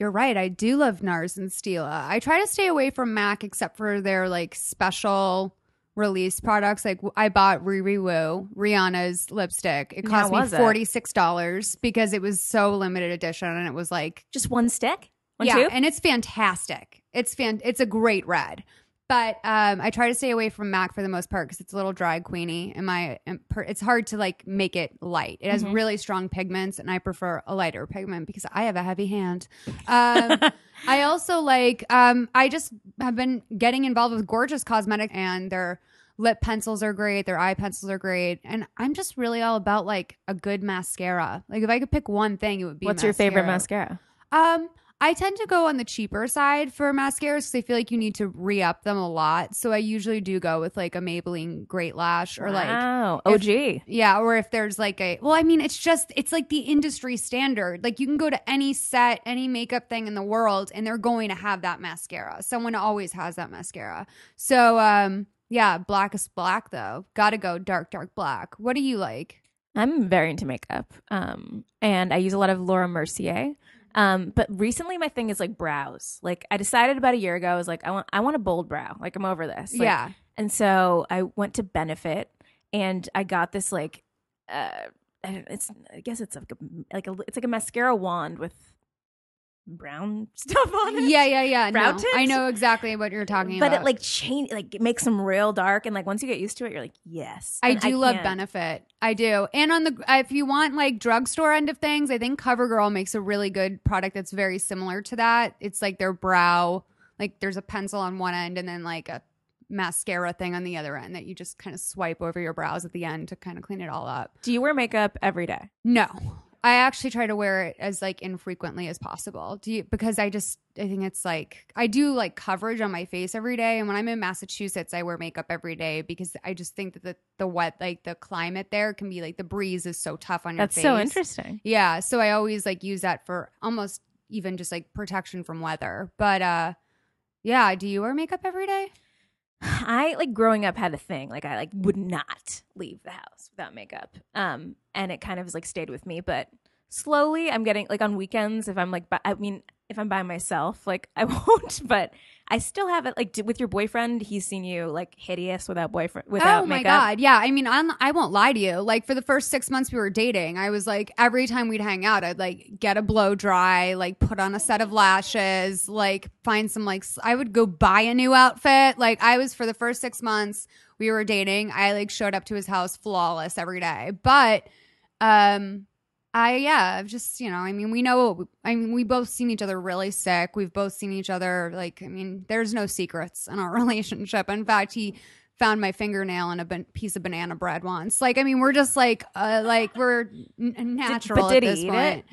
You're right. I do love NARS and Stila. I try to stay away from MAC except for their like special released products. Like I bought Riri Woo, Rihanna's lipstick. It cost me $46 because it was so limited edition, and it was like just one stick. One tube? And it's fantastic. It's a great red. But I try to stay away from MAC for the most part because it's a little dry queenie, and it's hard to like make it light. It has really strong pigments, and I prefer a lighter pigment because I have a heavy hand. I also like I just have been getting involved with Gorgeous Cosmetics, and their lip pencils are great, their eye pencils are great, and I'm just really all about like a good mascara. Like if I could pick one thing, it would be. What's your favorite mascara? I tend to go on the cheaper side for mascaras because I feel like you need to re-up them a lot. So I usually do go with like a Maybelline Great Lash or like OG. Yeah, or if there's like a it's like the industry standard. Like you can go to any set, any makeup thing in the world, and they're going to have that mascara. Someone always has that mascara. So yeah, black is black though. Gotta go dark, dark black. What do you like? I'm very into makeup. And I use a lot of Laura Mercier. But recently my thing is like brows. Like I decided about a year ago, I was like, I want a bold brow. Like I'm over this. Like, yeah. And so I went to Benefit and I got this like, it's like a mascara wand with brown stuff on it. Yeah. Brow tips. I know exactly what you're talking about. But it like it makes them real dark, and like once you get used to it, you're like, yes. I love Benefit. I do. And on the if you want like drugstore end of things, I think CoverGirl makes a really good product that's very similar to that. It's like their brow, like there's a pencil on one end and then like a mascara thing on the other end that you just kind of swipe over your brows at the end to kind of clean it all up. Do you wear makeup every day? No. I actually try to wear it as like infrequently as possible. Because I think it's like I do like coverage on my face every day, and when I'm in Massachusetts, I wear makeup every day because I just think that the climate there can be like the breeze is so tough on your face. That's so interesting. Yeah, so I always like use that for almost even just like protection from weather. But yeah, do you wear makeup every day? I like growing up had a thing like I like would not leave the house without makeup, and it kind of like stayed with me. But slowly, I'm getting like on weekends if I'm like if I'm by myself, like I won't. But I still have it like with your boyfriend. He's seen you like hideous without makeup. Oh my god, yeah. I mean, I won't lie to you. Like for the first 6 months we were dating, I was like every time we'd hang out, I'd like get a blow dry, like put on a set of lashes, like find some like I would go buy a new outfit. Like I was for the first 6 months we were dating, I like showed up to his house flawless every day. But I've just, you know, I mean, we've both seen each other really sick. We've both seen each other, like, I mean, there's no secrets in our relationship. In fact, he found my fingernail in a piece of banana bread once. Like, I mean, we're just like we're natural at this point.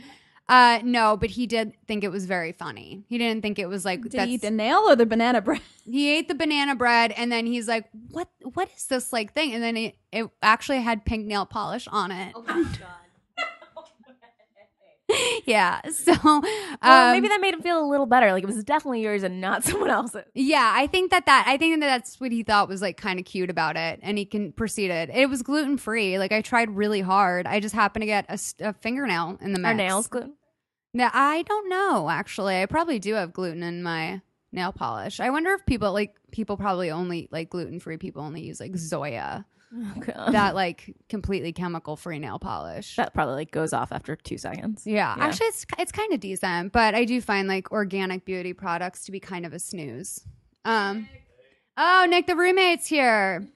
No, but he did think it was very funny. He didn't think it was like. Did he eat the nail or the banana bread? He ate the banana bread, and then he's like, what is this like thing? And then it actually had pink nail polish on it. Oh my god. Yeah, so well, maybe that made him feel a little better. Like it was definitely yours and not someone else's. Yeah, I think that that's what he thought was like kind of cute about it, and he can proceeded. It was gluten free. Like I tried really hard. I just happened to get a fingernail in the mix. Are nails gluten? No, I don't know. Actually, I probably do have gluten in my nail polish. I wonder if people probably only like gluten free people only use like Zoya. Oh, that like completely chemical free nail polish that probably like goes off after 2 seconds. Yeah. Actually it's kind of decent, but I do find like organic beauty products to be kind of a snooze. Oh, Nick, the roommate's here.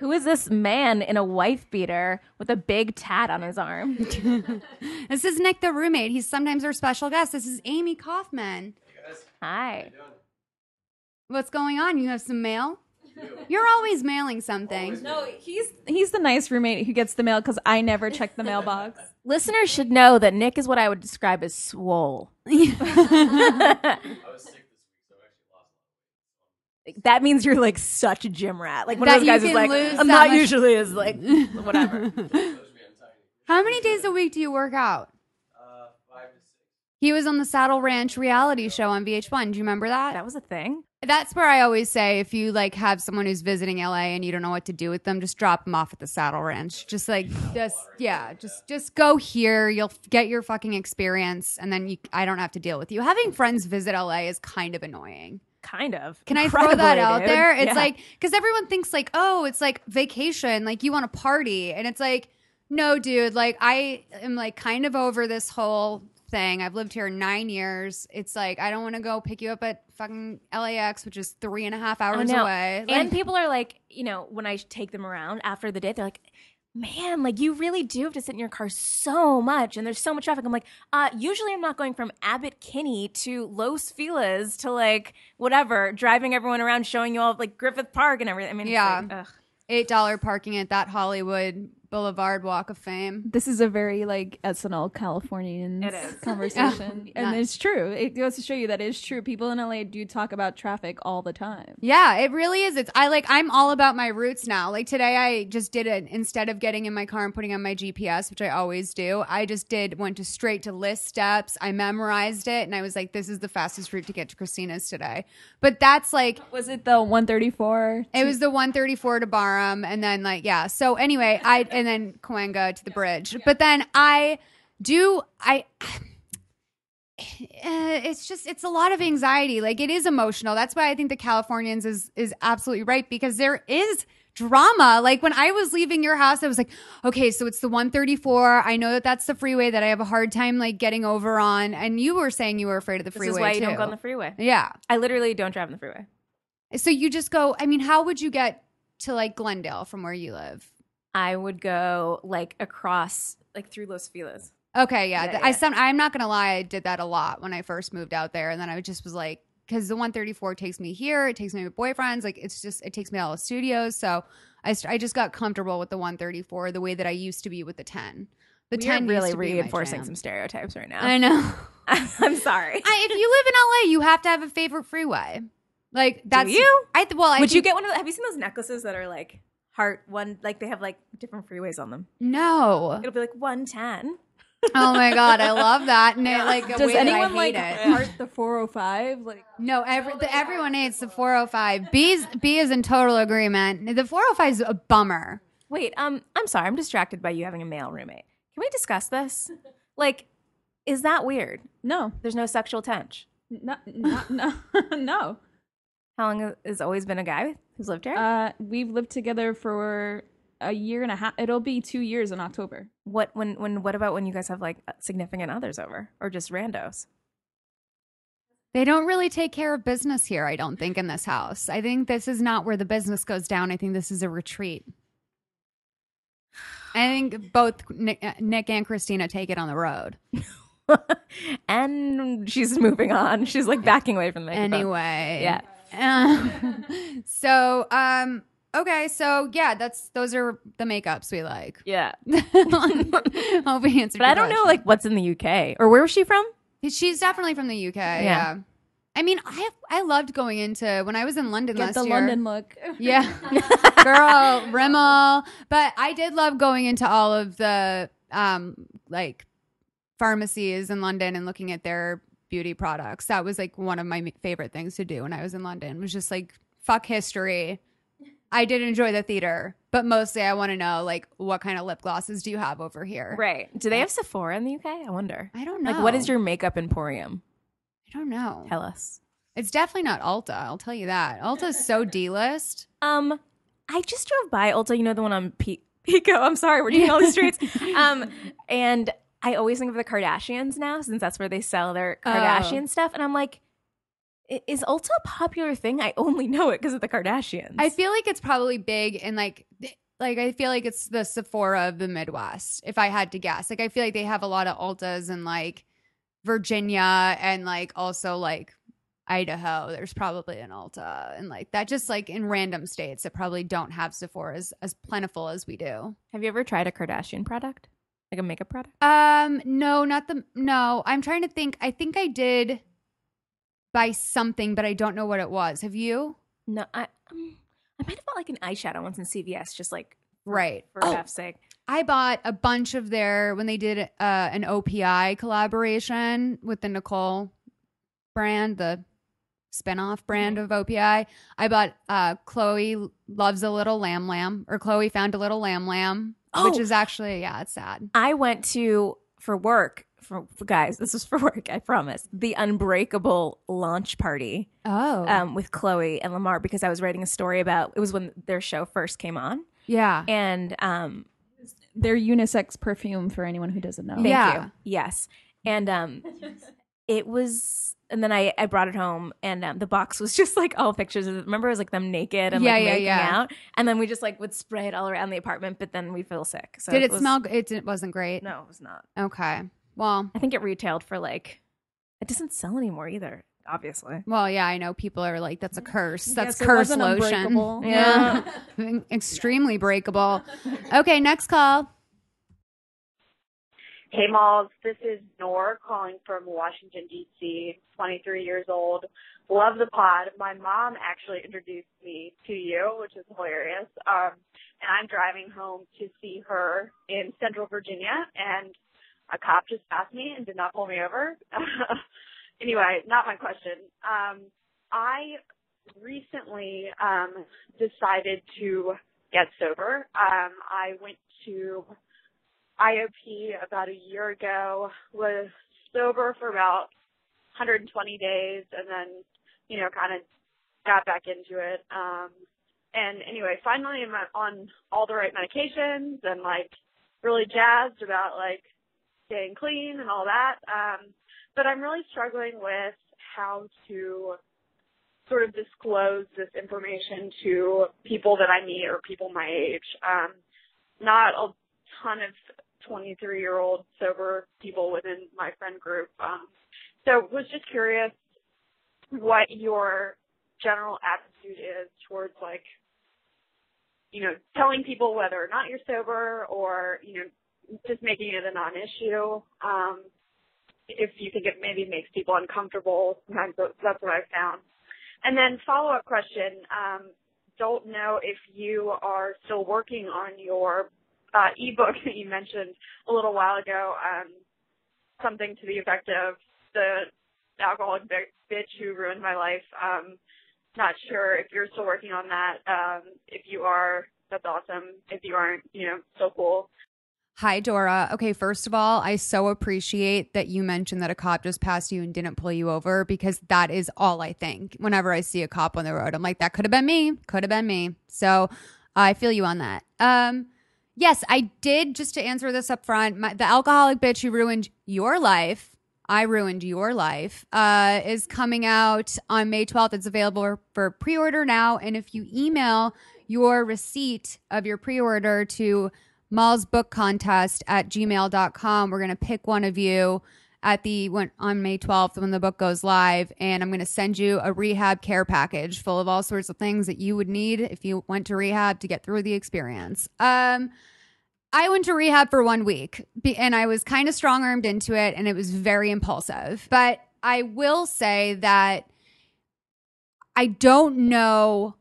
Who is this man in a wife beater with a big tat on his arm? This is Nick, the roommate. He's sometimes our special guest. This is Amy Kaufman. Hey guys. Hi. What's going on? You have some mail? You're always mailing something. Always. No, he's the nice roommate who gets the mail because I never check the mailbox. Listeners should know that Nick is what I would describe as swole. I was sick this week, so I actually lost it. That means you're like such a gym rat. Like one of those guys is like, I'm not usually as like whatever. How many days a week do you work out? 5 to 6. He was on the Saddle Ranch reality show on VH1. Do you remember that? That was a thing. That's where I always say if you like have someone who's visiting LA and you don't know what to do with them, just drop them off at the Saddle Ranch. Just like just go here. You'll get your fucking experience, and then I don't have to deal with you. Having friends visit LA is kind of annoying. kind of. Can I throw that out there? It's like, because everyone thinks like, oh, it's like vacation, like you want to party. And it's like, no, dude, like I am like kind of over this whole thing. I've lived here 9 years. It's like, I don't want to go pick you up at fucking LAX, which is 3.5 hours away. Like, and people are like, you know, when I take them around after the date, they're like, man, like you really do have to sit in your car so much and there's so much traffic. I'm like, usually I'm not going from Abbot Kinney to Los Feliz to like whatever, driving everyone around, showing you all like Griffith Park and everything. I mean, it's like, ugh. $8 parking at that Hollywood Boulevard Walk of Fame. This is a very like SNL Californians conversation. And it's true. It goes to show you that it's true. People in LA do talk about traffic all the time. Yeah, it really is. It's I'm all about my roots now. Like today I just did it. Instead of getting in my car and putting on my GPS, which I always do, I just went straight to list steps. I memorized it and I was like, this is the fastest route to get to Christina's today. But that's like, was it the 134? It was the 134 to Barra. And then like, yeah. So anyway, and then Coanga to the bridge. Yeah. But then it's a lot of anxiety. Like it is emotional. That's why I think the Californians is absolutely right, because there is drama. Like when I was leaving your house, I was like, okay, so it's the 134. I know that that's the freeway that I have a hard time like getting over on. And you were saying you were afraid of the freeway. This is why you don't go on the freeway. Yeah. I literally don't drive on the freeway. So you just go, I mean, how would you get to like Glendale from where you live? I would go like across, like through Los Feliz. Okay, yeah. I'm not gonna lie, I did that a lot when I first moved out there, and then I just was like, because the 134 takes me here, it takes me to boyfriends, like it's just, it takes me to all the studios. So I just got comfortable with the 134 the way that I used to be with the 10. The 10 really reinforcing some stereotypes right now. I know. I'm sorry. If you live in LA, you have to have a favorite freeway. Like that's, do you? Would you get one of the, have you seen those necklaces that are like heart one, like they have like different freeways on them? No. It'll be like 110. Oh my God, I love that. And it like, does anyone like heart the 405? Like, no, everyone hates the 405. B is in total agreement. The 405 is a bummer. Wait, I'm sorry, I'm distracted by you having a male roommate. Can we discuss this? Like, is that weird? No, there's no sexual tension. No. How long has always been a guy who's lived here? We've lived together for a year and a half. It'll be 2 years in October. What about when you guys have like significant others over, or just randos? They don't really take care of business here, I don't think, in this house. I think this is not where the business goes down. I think this is a retreat. I think both Nick and Christina take it on the road. And she's moving on. She's like backing away from the microphone. Anyway. Yeah. Okay. So yeah, those are the makeups we like. Yeah. Hope we answered. But I don't know like what's in the UK or where was she from? She's definitely from the UK. Yeah. I mean, I loved going into when I was in London last year. Get the London look. Yeah. Girl, Rimmel. But I did love going into all of the like pharmacies in London and looking at their beauty products. That was like one of my favorite things to do when I was in London, was just like, fuck history. I did enjoy the theater, but mostly I want to know like, what kind of lip glosses do you have over here? Right. Do they have Sephora in the UK? I wonder. I don't know. Like, what is your makeup emporium? I don't know. Tell us. It's definitely not Ulta. I'll tell you that. Ulta's so D-list. I just drove by Ulta. You know, the one on Pico. I'm sorry. We're doing all the streets. And I always think of the Kardashians now, since that's where they sell their Kardashian stuff. And I'm like, is Ulta a popular thing? I only know it because of the Kardashians. I feel like it's probably big in like I feel like it's the Sephora of the Midwest, if I had to guess. Like I feel like they have a lot of Ultas in like Virginia and like also like Idaho. There's probably an Ulta and like that, just like in random states that probably don't have Sephora's as plentiful as we do. Have you ever tried a Kardashian product? Like a makeup product? No. I'm trying to think. I think I did buy something, but I don't know what it was. Have you? No. I might have bought like an eyeshadow once in CVS, just like right for F's sake. I bought a bunch of their, when they did an OPI collaboration with the Nicole brand, the spinoff brand of OPI. I bought Chloe Loves a Little Lamb Lamb, or Chloe Found a Little Lamb Lamb. Oh. Which is actually, yeah, it's sad. I went to, for work, for guys, this is for work, I promise. The Unbreakable launch party. Oh. With Chloe and Lamar, because I was writing a story about, it was when their show first came on. Yeah. And their unisex perfume, for anyone who doesn't know. Thank you. Yes. And it was, and then I brought it home, and the box was just like all pictures of, remember, it was like them naked and making out. And then we just like would spray it all around the apartment, but then we feel sick. So did it smell? It wasn't great. No, it was not. Okay. Well, I think it retailed for like, it doesn't sell anymore either, obviously. Well, yeah, I know people are like, that's a curse. That's curse lotion. Yeah. Extremely breakable. Okay, next call. Hey, Malls. This is Nor calling from Washington, D.C., 23 years old. Love the pod. My mom actually introduced me to you, which is hilarious. And I'm driving home to see her in Central Virginia, and a cop just passed me and did not pull me over. Anyway, not my question. I recently decided to get sober. I went to IOP about a year ago, was sober for about 120 days, and then, you know, kind of got back into it. And anyway, finally I'm on all the right medications and, like, really jazzed about, like, staying clean and all that. But I'm really struggling with how to sort of disclose this information to people that I meet or people my age. Not a ton of 23-year-old sober people within my friend group. So was just curious what your general attitude is towards, like, you know, telling people whether or not you're sober, or, you know, just making it a non-issue. If you think it maybe makes people uncomfortable, sometimes that's what I've found. And then follow-up question, don't know if you are still working on your ebook that you mentioned a little while ago, something to the effect of the alcoholic bitch who ruined my life. Not sure if you're still working on that. If you are, that's awesome. If you aren't, you know, so cool. Hi, Dora. Okay, first of all, I so appreciate that you mentioned that a cop just passed you and didn't pull you over, because that is all I think whenever I see a cop on the road. I'm like, that could have been me. Could have been me. So I feel you on that. Yes, I did. Just to answer this up front, the alcoholic bitch who ruined your life, I ruined your life, is coming out on May 12th. It's available for pre-order now. And if you email your receipt of your pre-order to mallsbookcontest@gmail.com, we're going to pick one of you on May 12th when the book goes live. And I'm going to send you a rehab care package full of all sorts of things that you would need if you went to rehab to get through the experience. I went to rehab for 1 week, and I was kind of strong-armed into it, and it was very impulsive. But I will say that I don't know.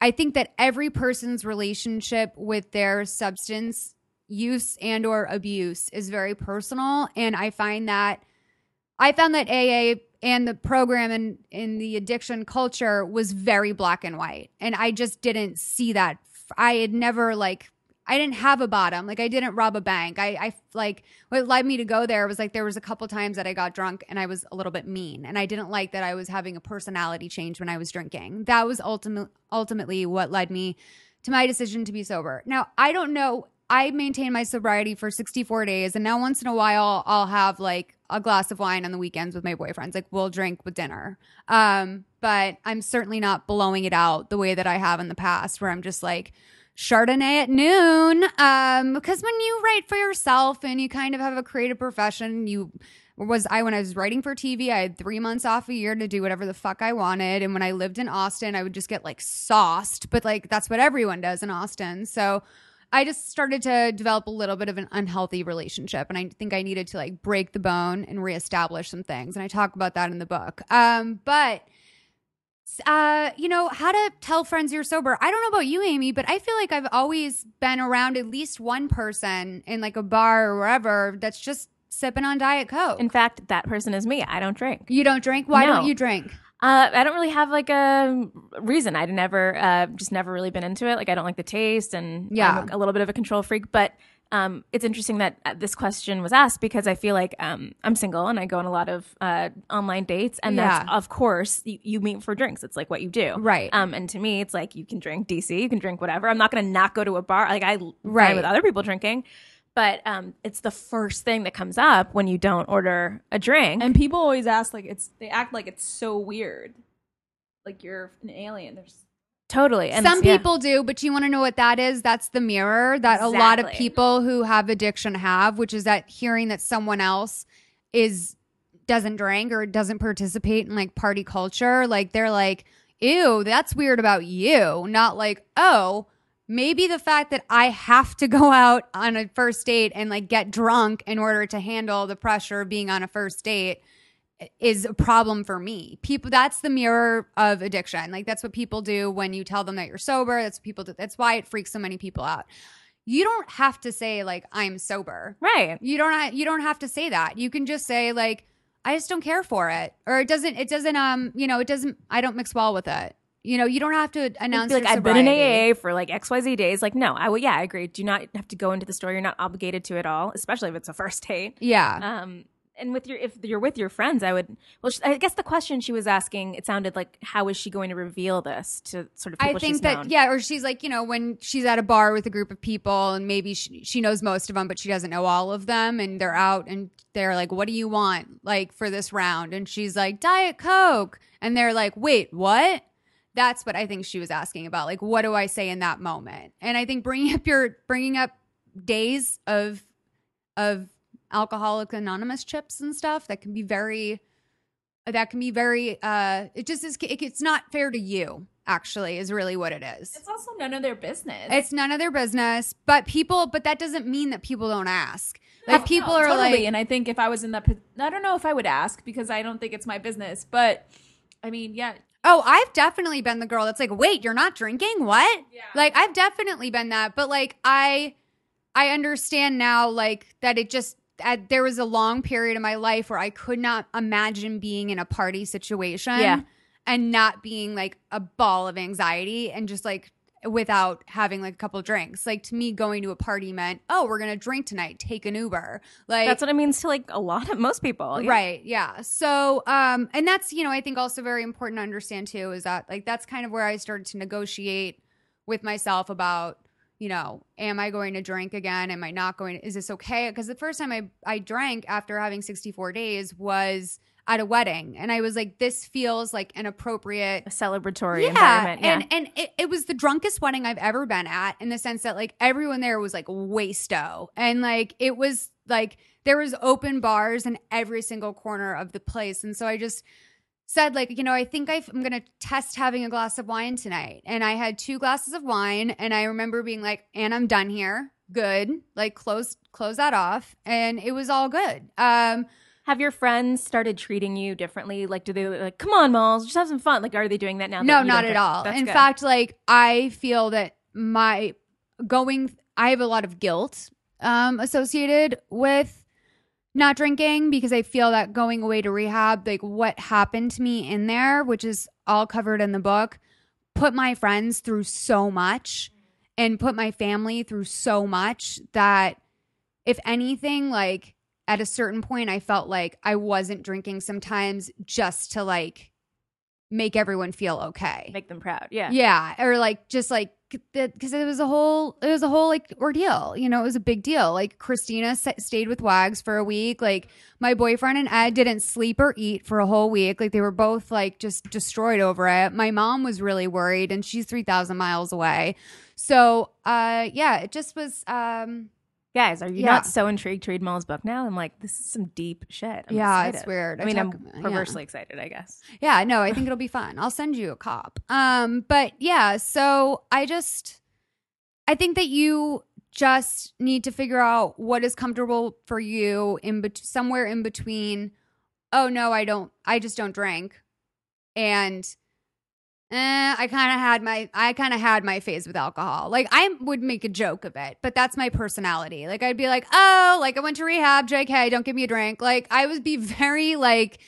I think that every person's relationship with their substance use and or abuse is very personal, and I found that AA and the program in the addiction culture was very black and white, and I just didn't see that. I didn't have a bottom. Like, I didn't rob a bank. What led me to go there was, like, there was a couple times that I got drunk and I was a little bit mean, and I didn't like that I was having a personality change when I was drinking. That was ultimately what led me to my decision to be sober. Now, I don't know. I maintained my sobriety for 64 days, and now once in a while I'll have, like, a glass of wine on the weekends with my boyfriends. Like, we'll drink with dinner. But I'm certainly not blowing it out the way that I have in the past, where I'm just like Chardonnay at noon. Because when you write for yourself and you kind of have a creative profession, when I was writing for TV, I had 3 months off a year to do whatever the fuck I wanted. And when I lived in Austin, I would just get, like, sauced. But, like, that's what everyone does in Austin. So I just started to develop a little bit of an unhealthy relationship, and I think I needed to, like, break the bone and reestablish some things, and I talk about that in the book. You know, how to tell friends you're sober. I don't know about you, Amy, but I feel like I've always been around at least one person in, like, a bar or wherever that's just sipping on Diet Coke. In fact, that person is me. I don't drink. You don't drink? Why don't you drink? I don't really have, like, a reason. I'd never, just never really been into it. Like, I don't like the taste, and I'm a little bit of a control freak. But It's interesting that this question was asked because I feel like I'm single and I go on a lot of online dates, and that's, of course, you meet for drinks. It's like what you do. Right. And to me, it's like you can drink DC, you can drink whatever. I'm not going to not go to a bar. Like I ride with other people drinking. But it's the first thing that comes up when you don't order a drink. And people always ask, like, they act like it's so weird. Like you're an alien. There's totally. And some people do, but you want to know what that is? That's the mirror that a lot of people who have addiction have, which is that hearing that someone else doesn't drink or doesn't participate in like party culture. Like they're like, ew, that's weird about you. Not like, oh, maybe the fact that I have to go out on a first date and like get drunk in order to handle the pressure of being on a first date is a problem for me. People, that's the mirror of addiction. Like that's what people do when you tell them that you're sober. That's what people do. That's why it freaks so many people out. You don't have to say like I'm sober. Right. You don't have to say that. You can just say like I just don't care for it, or it doesn't I don't mix well with it. You know, you don't have to announce like I've been in AA for like XYZ days. Like no, I agree. Do not have to go into the store. You're not obligated to at all, especially if it's a first date. Yeah. And if you're with your friends, I guess the question she was asking, it sounded like, how is she going to reveal this to sort of people I think she's known? Yeah, or she's like, you know, when she's at a bar with a group of people and maybe she knows most of them, but she doesn't know all of them, and they're out and they're like, what do you want like for this round? And she's like, Diet Coke. And they're like, wait, what? That's what I think she was asking about. Like, what do I say in that moment? And I think bringing up days of Alcoholic Anonymous chips and stuff that can be very it just is, it's not fair to you, actually, is really what it is. It's also none of their business. It's none of their business, but that doesn't mean that people don't ask. Like people are totally. And I think if I was in that, I don't know if I would ask because I don't think it's my business, but I mean, yeah. Oh, I've definitely been the girl that's like, wait, you're not drinking? What? Yeah. Like I've definitely been that, but like I understand now like that it just, there was a long period of my life where I could not imagine being in a party situation and not being like a ball of anxiety and just like without having like a couple drinks. Like to me, going to a party meant, oh, we're going to drink tonight, take an Uber. Like that's what it means to like most people. Yeah. Right. Yeah. So, and that's, you know, I think also very important to understand too, is that like, that's kind of where I started to negotiate with myself about, you know, am I going to drink again? Am I not going? Is this okay? Because the first time I drank after having 64 days was at a wedding. And I was like, this feels like an appropriate celebratory environment. Yeah. And it was the drunkest wedding I've ever been at, in the sense that like everyone there was like wasto. And like it was like there was open bars in every single corner of the place. And so I just said like, you know, I think I'm going to test having a glass of wine tonight. And I had 2 glasses of wine, and I remember being like, and I'm done here. Good. Like close that off. And it was all good. Have your friends started treating you differently? Like, do they like, come on, Malls, just have some fun. Like, are they doing that now? No, not at all. In fact, like I feel that I have a lot of guilt associated with not drinking, because I feel that going away to rehab, like what happened to me in there, which is all covered in the book, put my friends through so much and put my family through so much that if anything, like at a certain point, I felt like I wasn't drinking sometimes just to like make everyone feel okay. Make them proud. Yeah. Yeah. Or like just like, because it was a whole like ordeal, you know, it was a big deal. Like Christina stayed with WAGs for a week. Like my boyfriend and Ed didn't sleep or eat for a whole week. Like they were both like just destroyed over it. My mom was really worried, and she's 3,000 miles away. So yeah, it just was. Guys, are you not so intrigued to read Moll's book now? I'm like, this is some deep shit. I'm excited. It's weird. I'm perversely excited, I guess. Yeah, no, I think it'll be fun. I'll send you a cop. But yeah, so I think that you just need to figure out what is comfortable for you somewhere in between. Oh no, I just don't drink, and I kind of had my phase with alcohol. Like I would make a joke of it, but that's my personality. Like I'd be like, oh, like I went to rehab, JK, don't give me a drink. Like I would be very like,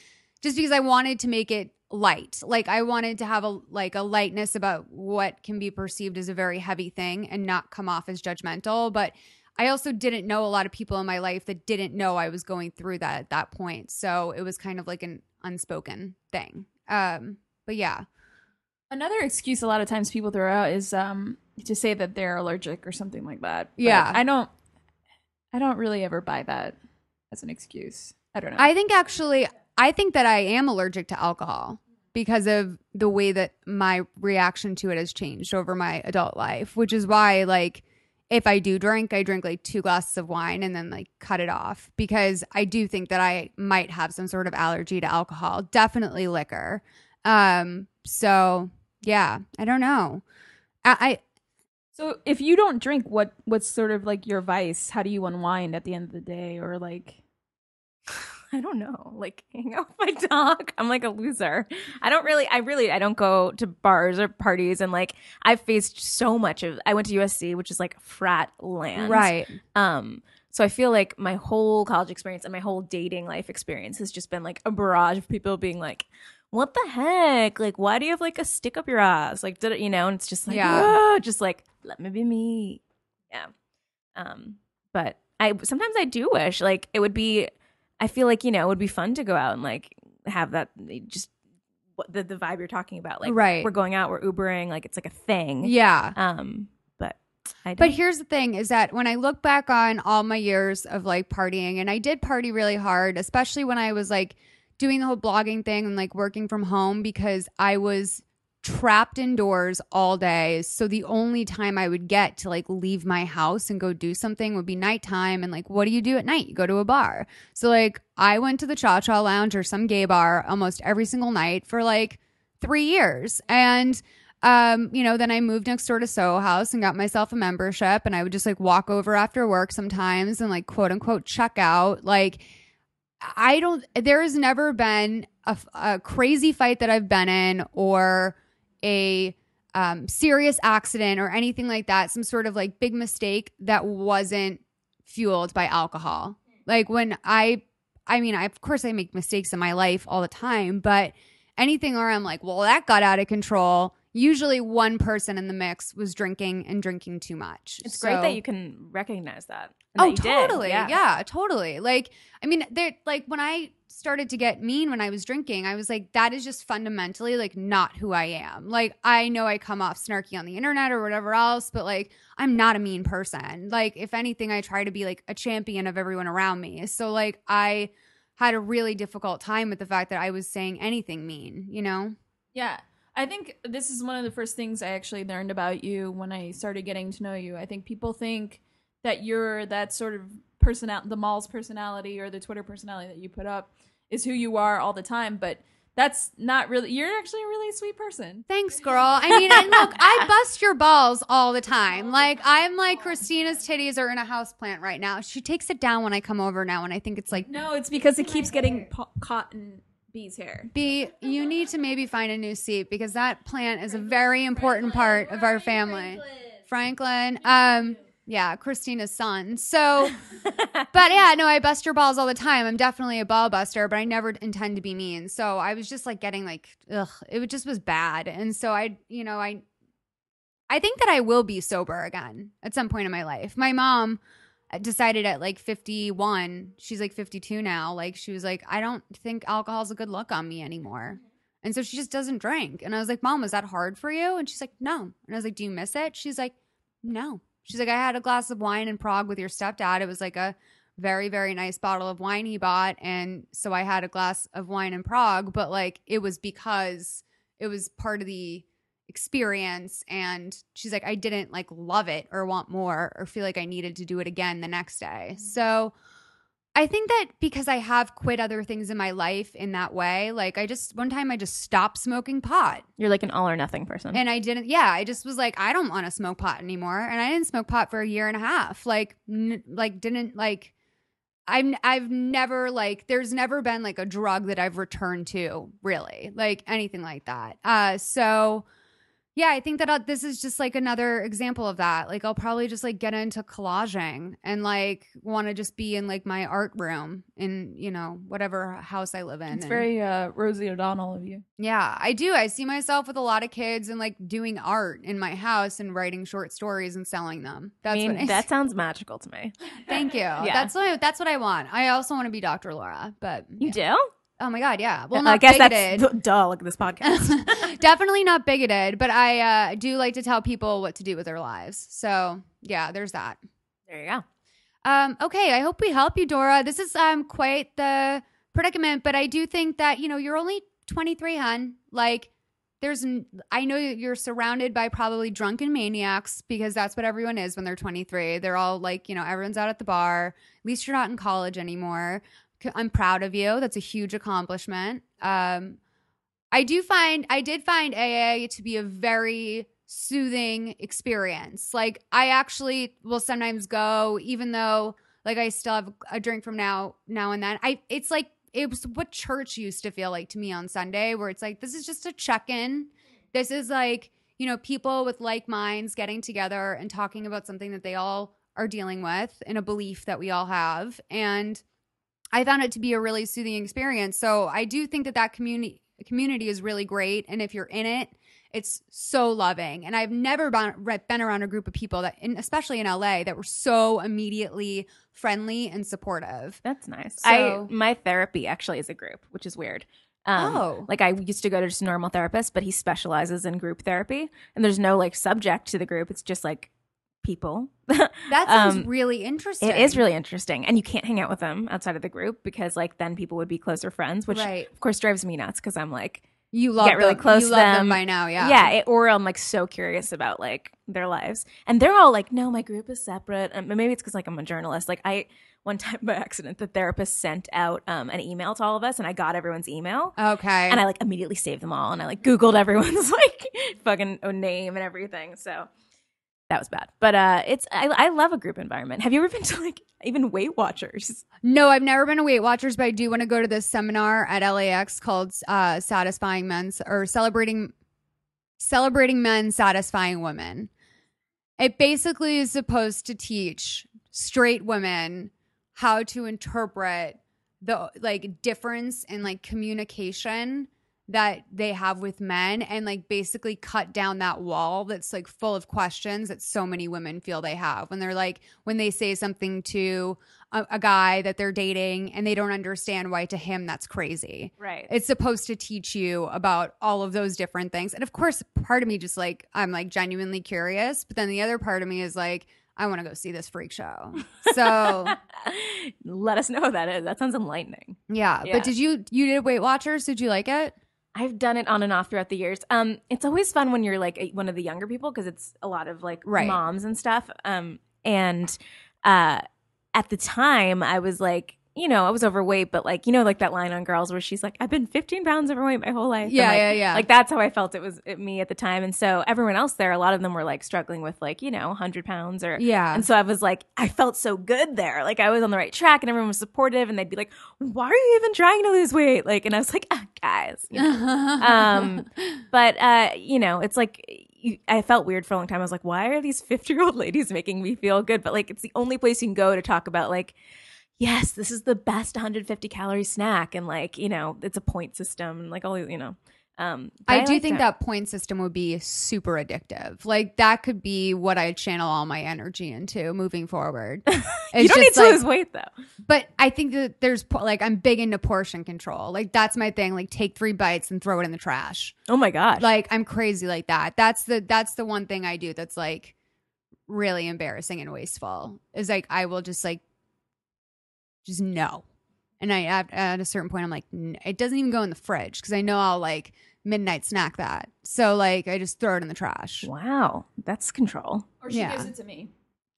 just because I wanted to make it light. Like I wanted to have a lightness about what can be perceived as a very heavy thing and not come off as judgmental. But I also didn't know a lot of people in my life that didn't know I was going through that at that point. So it was kind of like an unspoken thing. But yeah. Another excuse a lot of times people throw out is to say that they're allergic or something like that. But yeah. I don't really ever buy that as an excuse. I don't know. I think that I am allergic to alcohol because of the way that my reaction to it has changed over my adult life, which is why, like, if I do drink, I drink like 2 glasses of wine and then like cut it off, because I do think that I might have some sort of allergy to alcohol, definitely liquor. So yeah, I don't know. So if you don't drink, what's sort of like your vice? How do you unwind at the end of the day? Or like, I don't know, like hang out with my dog. I'm like a loser. I don't go to bars or parties. And like, I've faced so much of, I went to USC, which is like frat land. Right. So I feel like my whole college experience and my whole dating life experience has just been like a barrage of people being like, what the heck? Like, why do you have like a stick up your ass? Like, did it, you know? And it's just like, yeah. Whoa, just like, let me be me. Yeah. But sometimes I do wish, like, it would be, I feel like, you know, it would be fun to go out and like have that, just the vibe you're talking about. Like, right. We're going out, we're Ubering, like it's like a thing. Yeah. But here's the thing is that when I look back on all my years of like partying, and I did party really hard, especially when I was like doing the whole blogging thing and like working from home, because I was trapped indoors all day. So the only time I would get to like leave my house and go do something would be nighttime. And like, what do you do at night? You go to a bar. So like I went to the Cha Cha Lounge or some gay bar almost every single night for like 3 years. And you know, then I moved next door to Soho House and got myself a membership, and I would just like walk over after work sometimes and like quote unquote check out. Like there has never been a crazy fight that I've been in or a serious accident or anything like that, some sort of like big mistake that wasn't fueled by alcohol. Like when I mean, of course I make mistakes in my life all the time, but anything where I'm like, well, that got out of control. Usually one person in the mix was drinking and drinking too much. It's great that you can recognize that. Oh, totally. Yeah, totally. Like, I mean, like when I started to get mean when I was drinking, I was like, that is just fundamentally like not who I am. Like, I know I come off snarky on the internet or whatever else, but like, I'm not a mean person. Like, if anything, I try to be like a champion of everyone around me. So like, I had a really difficult time with the fact that I was saying anything mean, you know? Yeah. I think this is one of the first things I actually learned about you when I started getting to know you. I think people think that you're that sort of the mall's personality or the Twitter personality that you put up is who you are all the time, but that's not really. You're actually a really sweet person. Thanks, girl. I mean, and look, I bust your balls all the time. Like, I'm like, Christina's titties are in a houseplant right now. She takes it down when I come over now, and I think it's like, no, it's because it keeps getting caught in B's hair. B, you need to maybe find a new seat, because that plant is a very important part of our family. Franklin. Yeah, Christina's son. So, but yeah, no, I bust your balls all the time. I'm definitely a ball buster, but I never intend to be mean. So I was just like getting like, ugh, it just was bad. And so I think that I will be sober again at some point in my life. My mom decided at like 51, she's like 52 now, like she was like, I don't think alcohol's a good look on me anymore. And so she just doesn't drink. And I was like, Mom, was that hard for you? And she's like, no. And I was like, do you miss it? She's like, no. She's like, I had a glass of wine in Prague with your stepdad. It was like a very, very nice bottle of wine he bought. And so I had a glass of wine in Prague, but like it was because it was part of the experience. And she's like, I didn't like love it or want more or feel like I needed to do it again the next day. So I think that because I have quit other things in my life in that way, like one time I just stopped smoking pot. You're like an all or nothing person. And I just was like, I don't want to smoke pot anymore. And I didn't smoke pot for a year and a half. Like, I've never like, there's never been like a drug that I've returned to really, like anything like that. So Yeah, I think that this is just like another example of that. Like, I'll probably just like get into collaging and like want to just be in like my art room in, you know, whatever house I live in. It's very Rosie O'Donnell of you. Yeah, I do. I see myself with a lot of kids and like doing art in my house and writing short stories and selling them. That sounds magical to me. Thank you. Yeah. That's what I want. I also want to be Dr. Laura, but you do? Oh my God, yeah. Well, not bigoted. That's duh, look at this podcast. Definitely not bigoted, but I do like to tell people what to do with their lives. So yeah, there's that. There you go. Okay, I hope we help you, Dora. This is quite the predicament, but I do think that, you know, you're only 23, hun. Like, I know you're surrounded by probably drunken maniacs because that's what everyone is when they're 23. They're all like, you know, everyone's out at the bar. At least you're not in college anymore. I'm proud of you. That's a huge accomplishment. I did find AA to be a very soothing experience. Like, I actually will sometimes go, even though like I still have a drink from now and then. It's like, it was what church used to feel like to me on Sunday, where it's like, this is just a check-in. This is like, you know, people with like minds getting together and talking about something that they all are dealing with and a belief that we all have. And I found it to be a really soothing experience. So I do think that community is really great. And if you're in it, it's so loving. And I've never been around a group of people that, especially in LA, that were so immediately friendly and supportive. That's nice. So, my therapy actually is a group, which is weird. Like, I used to go to just a normal therapist, but he specializes in group therapy. And there's no like subject to the group. It's just like people. That sounds really interesting. It is really interesting. And you can't hang out with them outside of the group because like then people would be closer friends, which of course drives me nuts because I'm like, you love get really them. Close you to love them by now. Yeah. Yeah. Or I'm like so curious about like their lives. And they're all like, no, my group is separate. And maybe it's because like I'm a journalist. Like one time by accident, the therapist sent out an email to all of us and I got everyone's email. Okay. And I like immediately saved them all. And I like Googled everyone's like fucking name and everything. So that was bad. But I love a group environment. Have you ever been to like even Weight Watchers? No, I've never been to Weight Watchers, but I do want to go to this seminar at LAX called Satisfying Men's or Celebrating Men Satisfying Women. It basically is supposed to teach straight women how to interpret the like difference in like communication that they have with men and like basically cut down that wall that's like full of questions that so many women feel they have when they're like, when they say something to a guy that they're dating and they don't understand why to him that's crazy. Right. It's supposed to teach you about all of those different things. And of course, part of me just like, I'm like genuinely curious, but then the other part of me is like, I want to go see this freak show. So let us know what that is. That sounds enlightening. Yeah. But did you Weight Watchers? Did you like it? I've done it on and off throughout the years. It's always fun when you're like one of the younger people because it's a lot of like moms and stuff. And at the time, I was like, you know, I was overweight, but like, you know, like that line on Girls where she's like, I've been 15 pounds overweight my whole life. Yeah, and, like, yeah. Like that's how I felt it was me at the time. And so everyone else there, a lot of them were like struggling with like, you know, 100 pounds or. Yeah. And so I was like, I felt so good there. Like I was on the right track and everyone was supportive and they'd be like, why are you even trying to lose weight? Like, and I was like, guys. You know? But you know, it's like I felt weird for a long time. I was like, why are these 50-year-old ladies making me feel good? But like, it's the only place you can go to talk about like, yes, this is the best 150-calorie snack. And like, you know, it's a point system and like all, you know. I think that point system would be super addictive. Like that could be what I channel all my energy into moving forward. It's you don't need to like, lose weight though. But I think that there's like, I'm big into portion control. Like that's my thing. Like take 3 bites and throw it in the trash. Oh my gosh. Like I'm crazy like that. That's the one thing I do that's like really embarrassing and wasteful is like I will just like, just no. And I at a certain point, I'm like, it doesn't even go in the fridge because I know I'll like midnight snack that. So like I just throw it in the trash. Wow. That's control. Or she gives it to me.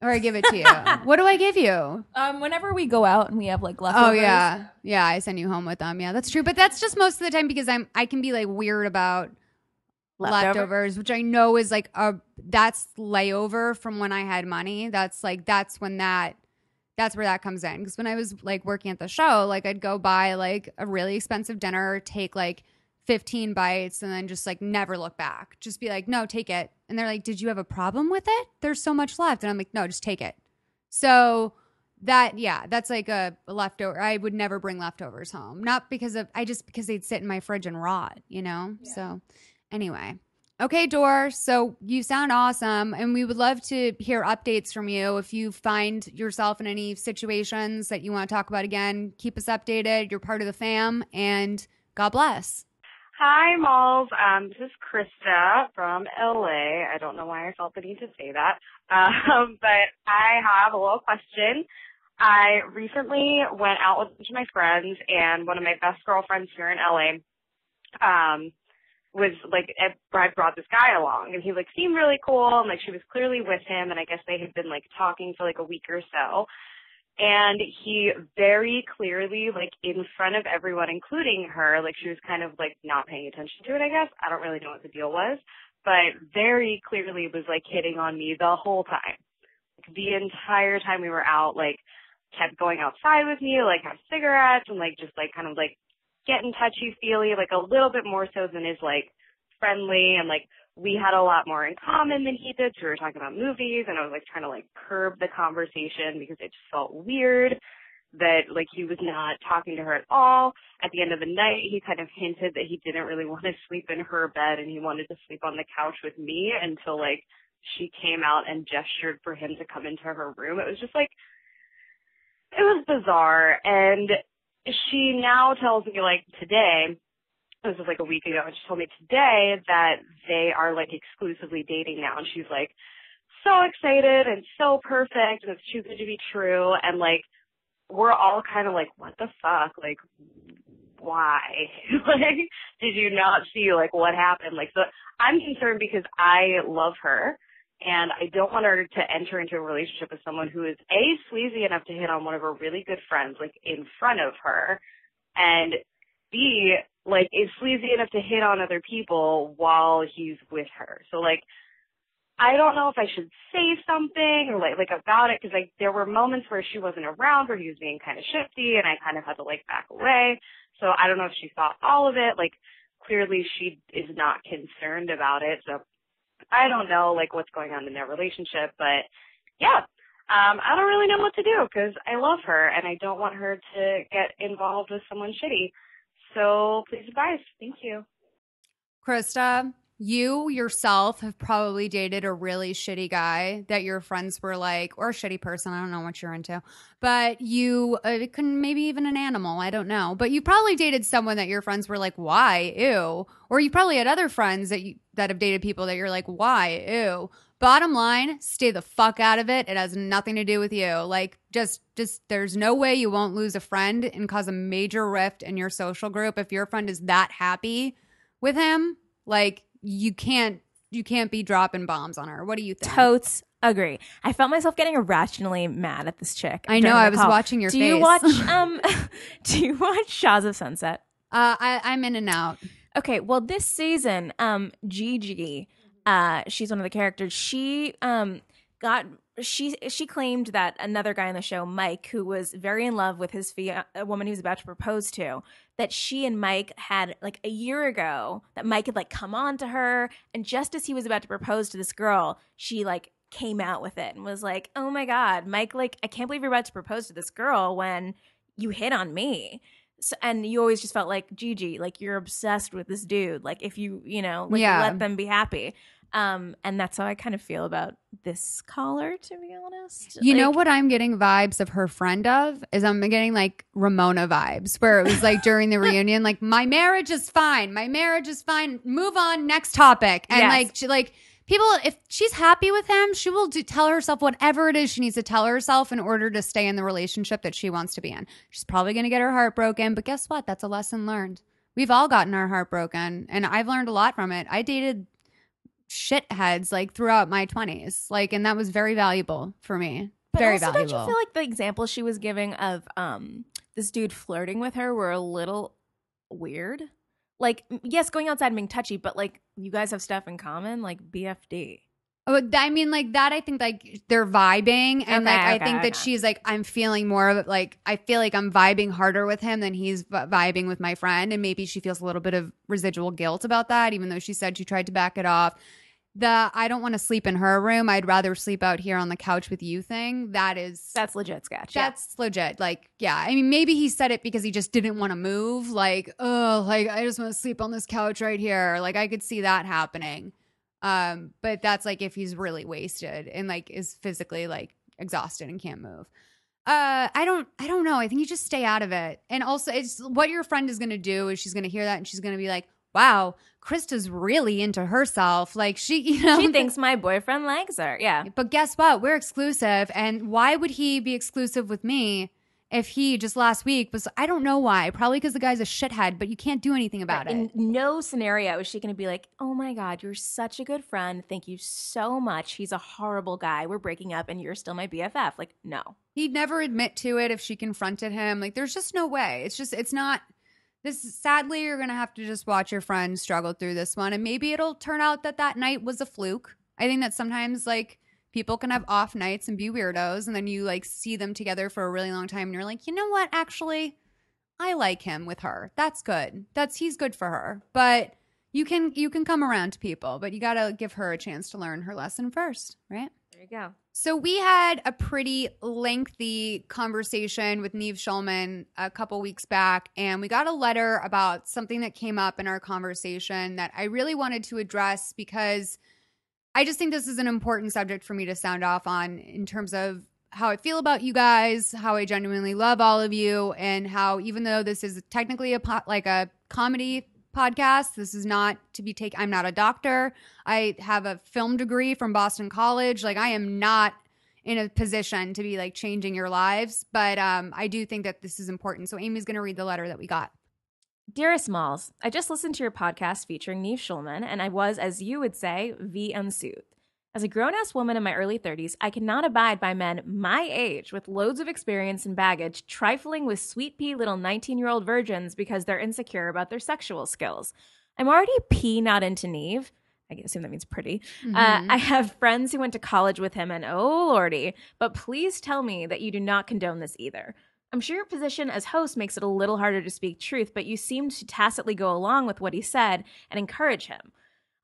Or I give it to you. What do I give you? Whenever we go out and we have like leftovers. Oh, yeah. Yeah. I send you home with them. Yeah, that's true. But that's just most of the time because I can be like weird about leftovers, which I know is like that's layover from when I had money. That's like that's where that comes in. Because when I was like working at the show, like I'd go buy like a really expensive dinner, take like 15 bites and then just like never look back. Just be like, no, take it. And they're like, did you have a problem with it? There's so much left. And I'm like, no, just take it. So that, yeah, that's like a leftover. I would never bring leftovers home. Not because of, I just, because they'd sit in my fridge and rot, you know? Yeah. So anyway. Okay, Dor, so you sound awesome, and we would love to hear updates from you. If you find yourself in any situations that you want to talk about again, keep us updated. You're part of the fam, and God bless. Hi, Malls. This is Krista from LA. I don't know why I felt the need to say that, but I have a little question. I recently went out with a bunch of my friends, and one of my best girlfriends here in LA was like, I brought this guy along, and he like seemed really cool, and like she was clearly with him, and I guess they had been like talking for like a week or so, and he very clearly, like in front of everyone, including her, like she was kind of like not paying attention to it, I guess. I don't really know what the deal was, but very clearly was like hitting on me the whole time. Like, the entire time we were out, like kept going outside with me, like have cigarettes, and like just like kind of like getting touchy-feely, like a little bit more so than is, like, friendly, and, like, we had a lot more in common than he did, so we were talking about movies, and I was, like, trying to, like, curb the conversation because it just felt weird that, like, he was not talking to her at all. At the end of the night, he kind of hinted that he didn't really want to sleep in her bed, and he wanted to sleep on the couch with me until, like, she came out and gestured for him to come into her room. It was just, like, it was bizarre, and she now tells me, like, today, this was, like, a week ago, and she told me today that they are, like, exclusively dating now. And she's, like, so excited and so perfect, and it's too good to be true. And, like, we're all kind of like, what the fuck? Like, why? Like, did you not see, like, what happened? Like, so I'm concerned because I love her, and I don't want her to enter into a relationship with someone who is, A, sleazy enough to hit on one of her really good friends, like, in front of her, and, B, like, is sleazy enough to hit on other people while he's with her. So, like, I don't know if I should say something or, like about it, because, like, there were moments where she wasn't around, where he was being kind of shifty, and I kind of had to, like, back away. So I don't know if she thought all of it. Like, clearly she is not concerned about it, so I don't know, like, what's going on in their relationship, but, yeah, I don't really know what to do because I love her, and I don't want her to get involved with someone shitty. So please advise. Thank you. Krista, you yourself have probably dated a really shitty guy that your friends were like, or a shitty person. I don't know what you're into, but you couldn't, maybe even an animal. I don't know. But you probably dated someone that your friends were like, why? Ew. Or you probably had other friends that have dated people that you're like, why? Ew. Bottom line, stay the fuck out of it. It has nothing to do with you. Like, just there's no way you won't lose a friend and cause a major rift in your social group. If your friend is that happy with him, like, you can't be dropping bombs on her. What do you think? Totes agree. I felt myself getting irrationally mad at this chick. I know. I was watching your face. Do you watch Shaws of Sunset? I'm in and out. Okay. Well, this season, Gigi, she's one of the characters. She claimed that another guy on the show, Mike, who was very in love with a woman he was about to propose to, that she and Mike had, like, a year ago, that Mike had, like, come on to her, and just as he was about to propose to this girl, she, like, came out with it and was like, oh my God, Mike, like, I can't believe you're about to propose to this girl when you hit on me. So, and you always just felt like, Gigi, like, you're obsessed with this dude. Like, if you like, yeah, let them be happy. And that's how I kind of feel about this caller, to be honest. You know what I'm getting vibes of her friend of is I'm getting, like, Ramona vibes, where it was like during the reunion, like, my marriage is fine. Move on, next topic. And yes. like people, if she's happy with him, she will tell herself whatever it is she needs to tell herself in order to stay in the relationship that she wants to be in. She's probably going to get her heart broken, but guess what? That's a lesson learned. We've all gotten our heart broken, and I've learned a lot from it. I dated shitheads, like, throughout my 20s, like, and that was very valuable for me. But very also valuable. Don't you feel like the examples she was giving of this dude flirting with her were a little weird? Like, yes, going outside and being touchy, but, like, you guys have stuff in common, like, BFD. I mean, like that, I think like they're vibing. And I think that she's like, I'm feeling more of like, I feel like I'm vibing harder with him than he's vibing with my friend. And maybe she feels a little bit of residual guilt about that, even though she said she tried to back it off. The I don't want to sleep in her room, I'd rather sleep out here on the couch with you thing, that's legit sketch. That's legit. Like, yeah. I mean, maybe he said it because he just didn't want to move. Like, oh, like I just want to sleep on this couch right here. Like I could see that happening. But that's like if he's really wasted and like is physically like exhausted and can't move. I don't know. I think you just stay out of it. And also it's what your friend is going to do is she's going to hear that and she's going to be like, wow, Krista's really into herself. Like she thinks my boyfriend likes her. Yeah. But guess what? We're exclusive. And why would he be exclusive with me if he just last week was, I don't know why, probably because the guy's a shithead, but you can't do anything about it. In no scenario is she going to be like, oh my God, you're such a good friend. Thank you so much. He's a horrible guy. We're breaking up and you're still my BFF. Like, no. He'd never admit to it if she confronted him. Like, there's just no way. It's just, it's not. Sadly, you're going to have to just watch your friend struggle through this one. And maybe it'll turn out that that night was a fluke. I think that sometimes, like, people can have off nights and be weirdos. And then you, like, see them together for a really long time. And you're like, you know what? Actually, I like him with her. That's good. He's good for her. But you can come around to people. But you got to give her a chance to learn her lesson first, right? There you go. So we had a pretty lengthy conversation with Neve Schulman a couple weeks back, and we got a letter about something that came up in our conversation that I really wanted to address because I just think this is an important subject for me to sound off on in terms of how I feel about you guys, how I genuinely love all of you, and how even though this is technically a comedy podcast. This is not to be taken. I'm not a doctor. I have a film degree from Boston College. Like I am not in a position to be like changing your lives, but I do think that this is important. So Amy's going to read the letter that we got. Dearest Malls, I just listened to your podcast featuring Neve Schulman, and I was, as you would say, unsoothed. As a grown-ass woman in my early 30s, I cannot abide by men my age with loads of experience and baggage trifling with sweet pea little 19-year-old virgins because they're insecure about their sexual skills. I'm already pea not into Neve. I assume that means pretty. Mm-hmm. I have friends who went to college with him, and oh, lordy. But please tell me that you do not condone this either. I'm sure your position as host makes it a little harder to speak truth, but you seem to tacitly go along with what he said and encourage him.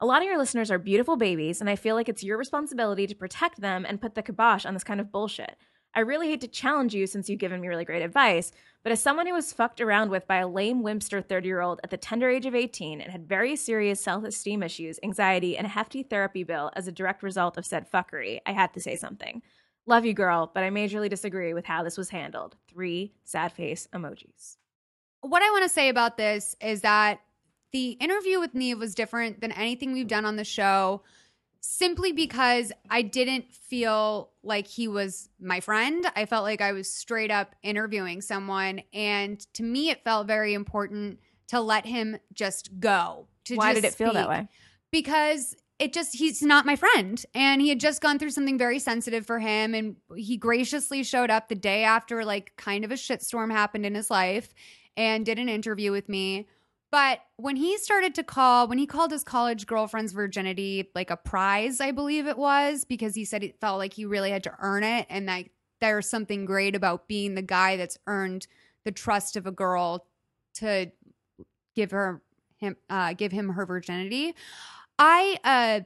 A lot of your listeners are beautiful babies, and I feel like it's your responsibility to protect them and put the kibosh on this kind of bullshit. I really hate to challenge you since you've given me really great advice, but as someone who was fucked around with by a lame wimpster 30-year-old at the tender age of 18 and had very serious self-esteem issues, anxiety, and a hefty therapy bill as a direct result of said fuckery, I had to say something. Love you, girl, but I majorly disagree with how this was handled. 3 sad face emojis. What I want to say about this is that the interview with Neve was different than anything we've done on the show simply because I didn't feel like he was my friend. I felt like I was straight up interviewing someone. And to me, it felt very important to let him just go. Why did it feel that way? Because he's not my friend. And he had just gone through something very sensitive for him. And he graciously showed up the day after like kind of a shitstorm happened in his life and did an interview with me. But when he called his college girlfriend's virginity like a prize, I believe it was, because he said it felt like he really had to earn it and like there's something great about being the guy that's earned the trust of a girl to give him her virginity. I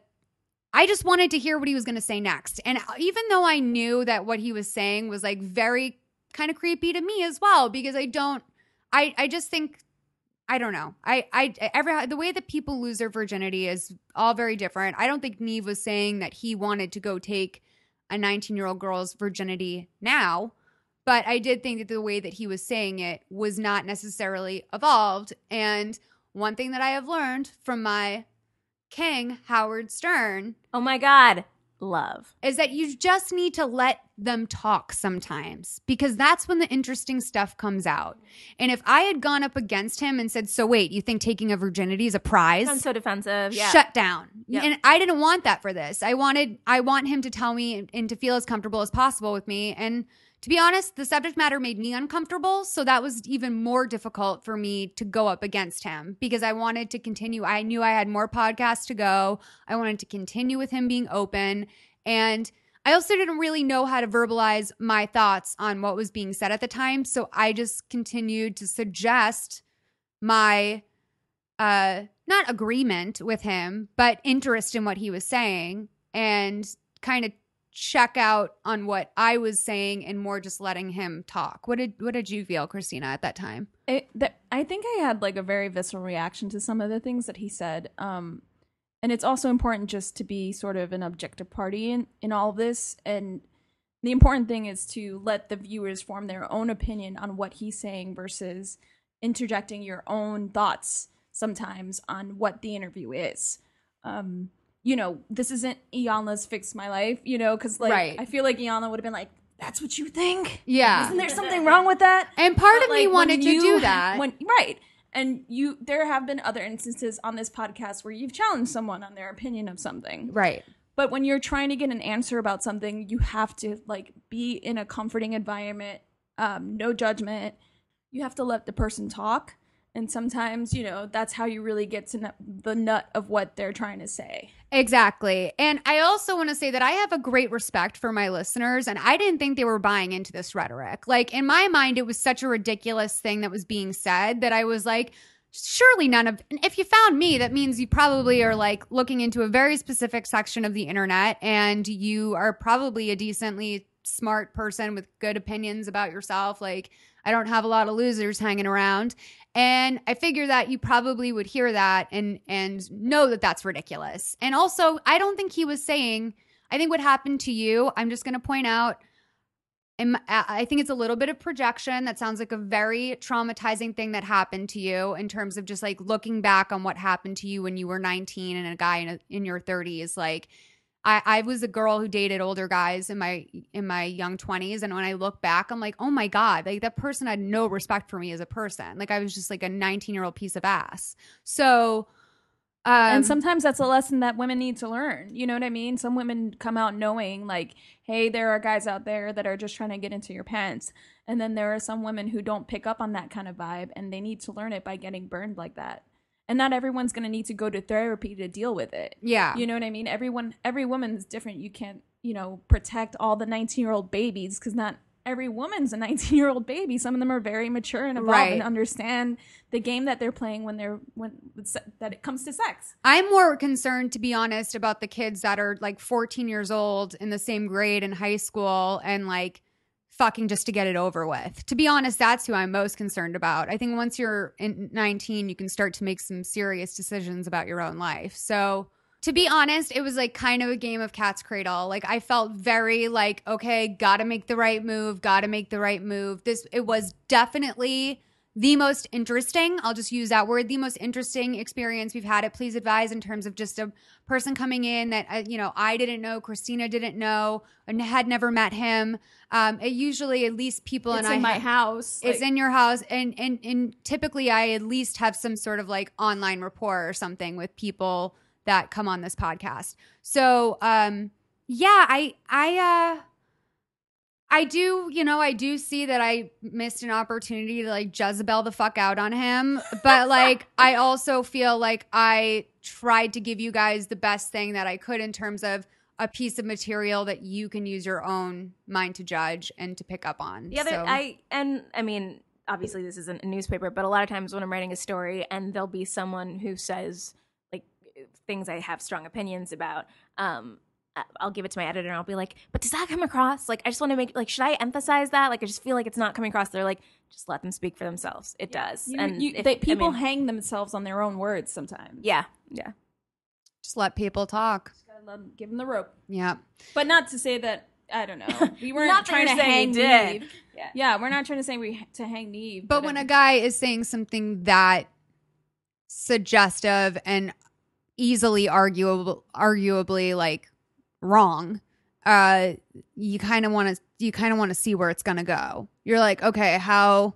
just wanted to hear what he was going to say next. And even though I knew that what he was saying was like very kind of creepy to me as well, because I just think – I don't know. The way that people lose their virginity is all very different. I don't think Neve was saying that he wanted to go take a 19-year-old girl's virginity now, but I did think that the way that he was saying it was not necessarily evolved. And one thing that I have learned from my king, Howard Stern. Oh my God. Love is that you just need to let them talk sometimes, because that's when the interesting stuff comes out. And if I had gone up against him and said, so wait, you think taking a virginity is a prize? Sounds so defensive. Yeah. Shut down. Yep. And I didn't want that for this. I want him to tell me and to feel as comfortable as possible with me and To be honest, the subject matter made me uncomfortable, so that was even more difficult for me to go up against him because I wanted to continue. I knew I had more podcasts to go. I wanted to continue with him being open, and I also didn't really know how to verbalize my thoughts on what was being said at the time, so I just continued to suggest my not agreement with him, but interest in what he was saying and kind of check out on what I was saying and more just letting him talk. What did you feel, Christina, at that time? I think I had like a very visceral reaction to some of the things that he said. And it's also important just to be sort of an objective party in all of this. And the important thing is to let the viewers form their own opinion on what he's saying versus interjecting your own thoughts sometimes on what the interview is. You know, this isn't Iyanla's Fix My Life, you know, because, like, right. I feel like Iyanla would have been like, that's what you think? Yeah. Isn't there something wrong with that? And part but of me wanted to do that. Right. And there have been other instances on this podcast where you've challenged someone on their opinion of something. Right. But when you're trying to get an answer about something, you have to, like, be in a comforting environment, no judgment. You have to let the person talk. And sometimes, you know, that's how you really get to the nut of what they're trying to say. Exactly. And I also want to say that I have a great respect for my listeners, and I didn't think they were buying into this rhetoric. Like, in my mind, it was such a ridiculous thing that was being said that I was like, surely none of, and if you found me, that means you probably are like looking into a very specific section of the internet, and you are probably a decently smart person with good opinions about yourself. Like, I don't have a lot of losers hanging around. And I figure that you probably would hear that and know that that's ridiculous. And also, I don't think he was saying, I think what happened to you, I'm just going to point out, and I think it's a little bit of projection. That sounds like a very traumatizing thing that happened to you in terms of just like looking back on what happened to you when you were 19 and a guy in your 30s. Like, I was a girl who dated older guys in my young 20s, and when I look back, I'm like, oh my God, like that person had no respect for me as a person. Like I was just like a 19-year-old piece of ass. So, and sometimes that's a lesson that women need to learn. You know what I mean? Some women come out knowing, like, hey, there are guys out there that are just trying to get into your pants, and then there are some women who don't pick up on that kind of vibe, and they need to learn it by getting burned like that. And not everyone's going to need to go to therapy to deal with it. Yeah. You know what I mean? Every woman's different. You can't, you know, protect all the 19-year-old babies because not every woman's a 19-year-old baby. Some of them are very mature and evolved right. and understand the game that they're playing when it comes to sex. I'm more concerned, to be honest, about the kids that are like 14 years old in the same grade in high school and like fucking just to get it over with. To be honest, that's who I'm most concerned about. I think once you're 19, you can start to make some serious decisions about your own life. So to be honest, it was like kind of a game of cat's cradle. Like I felt very like, okay, gotta make the right move. It was definitely the most interesting, I'll just use that word, the most interesting experience we've had at Please Advise in terms of just a person coming in that, you know, I didn't know, Christina didn't know, and had never met him. It usually at least people it's and in I- It's in my house. It's like, in your house. And typically I at least have some sort of like online rapport or something with people that come on this podcast. So yeah, I do, you know, I do see that I missed an opportunity to like Jezebel the fuck out on him. But like, I also feel like I tried to give you guys the best thing that I could in terms of a piece of material that you can use your own mind to judge and to pick up on. Yeah, so. I mean, obviously this isn't a newspaper, but a lot of times when I'm writing a story and there'll be someone who says like things I have strong opinions about, I'll give it to my editor and I'll be like, but does that come across? Like, I just want to make, like, should I emphasize that? Like, I just feel like it's not coming across. They're like, just let them speak for themselves. It does. People hang themselves on their own words sometimes. Yeah. Yeah. Just let people talk. Just gotta give them the rope. Yeah. But not to say that, I don't know. We weren't trying to hang Neve. Yeah. We're not trying to say to hang Neve. But when a guy is saying something that suggestive and easily arguably like, wrong, you kind of want to see where it's gonna go. You're like, okay, how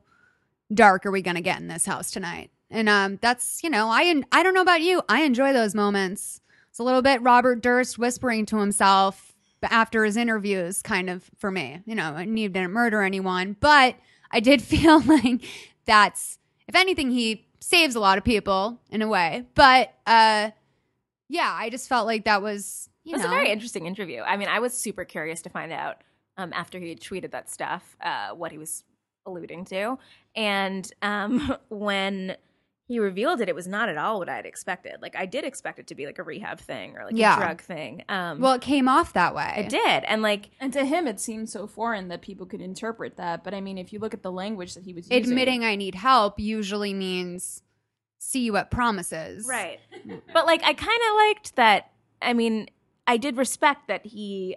dark are we gonna get in this house tonight? And that's, you know, I don't know about you, I enjoy those moments. It's a little bit Robert Durst whispering to himself after his interviews, kind of, for me. You know, and he didn't murder anyone, but I did feel like that's, if anything, he saves a lot of people in a way. But yeah, I just felt like that was, you know. It was a very interesting interview. I mean, I was super curious to find out after he had tweeted that stuff what he was alluding to. And when he revealed it, it was not at all what I had expected. Like, I did expect it to be like a rehab thing or like a drug thing. Well, it came off that way. It did. And like, and to him, it seemed so foreign that people could interpret that. But I mean, if you look at the language that he was using. Admitting I need help usually means see you at Promises. Right. But like, I kind of liked that. I mean, I did respect that he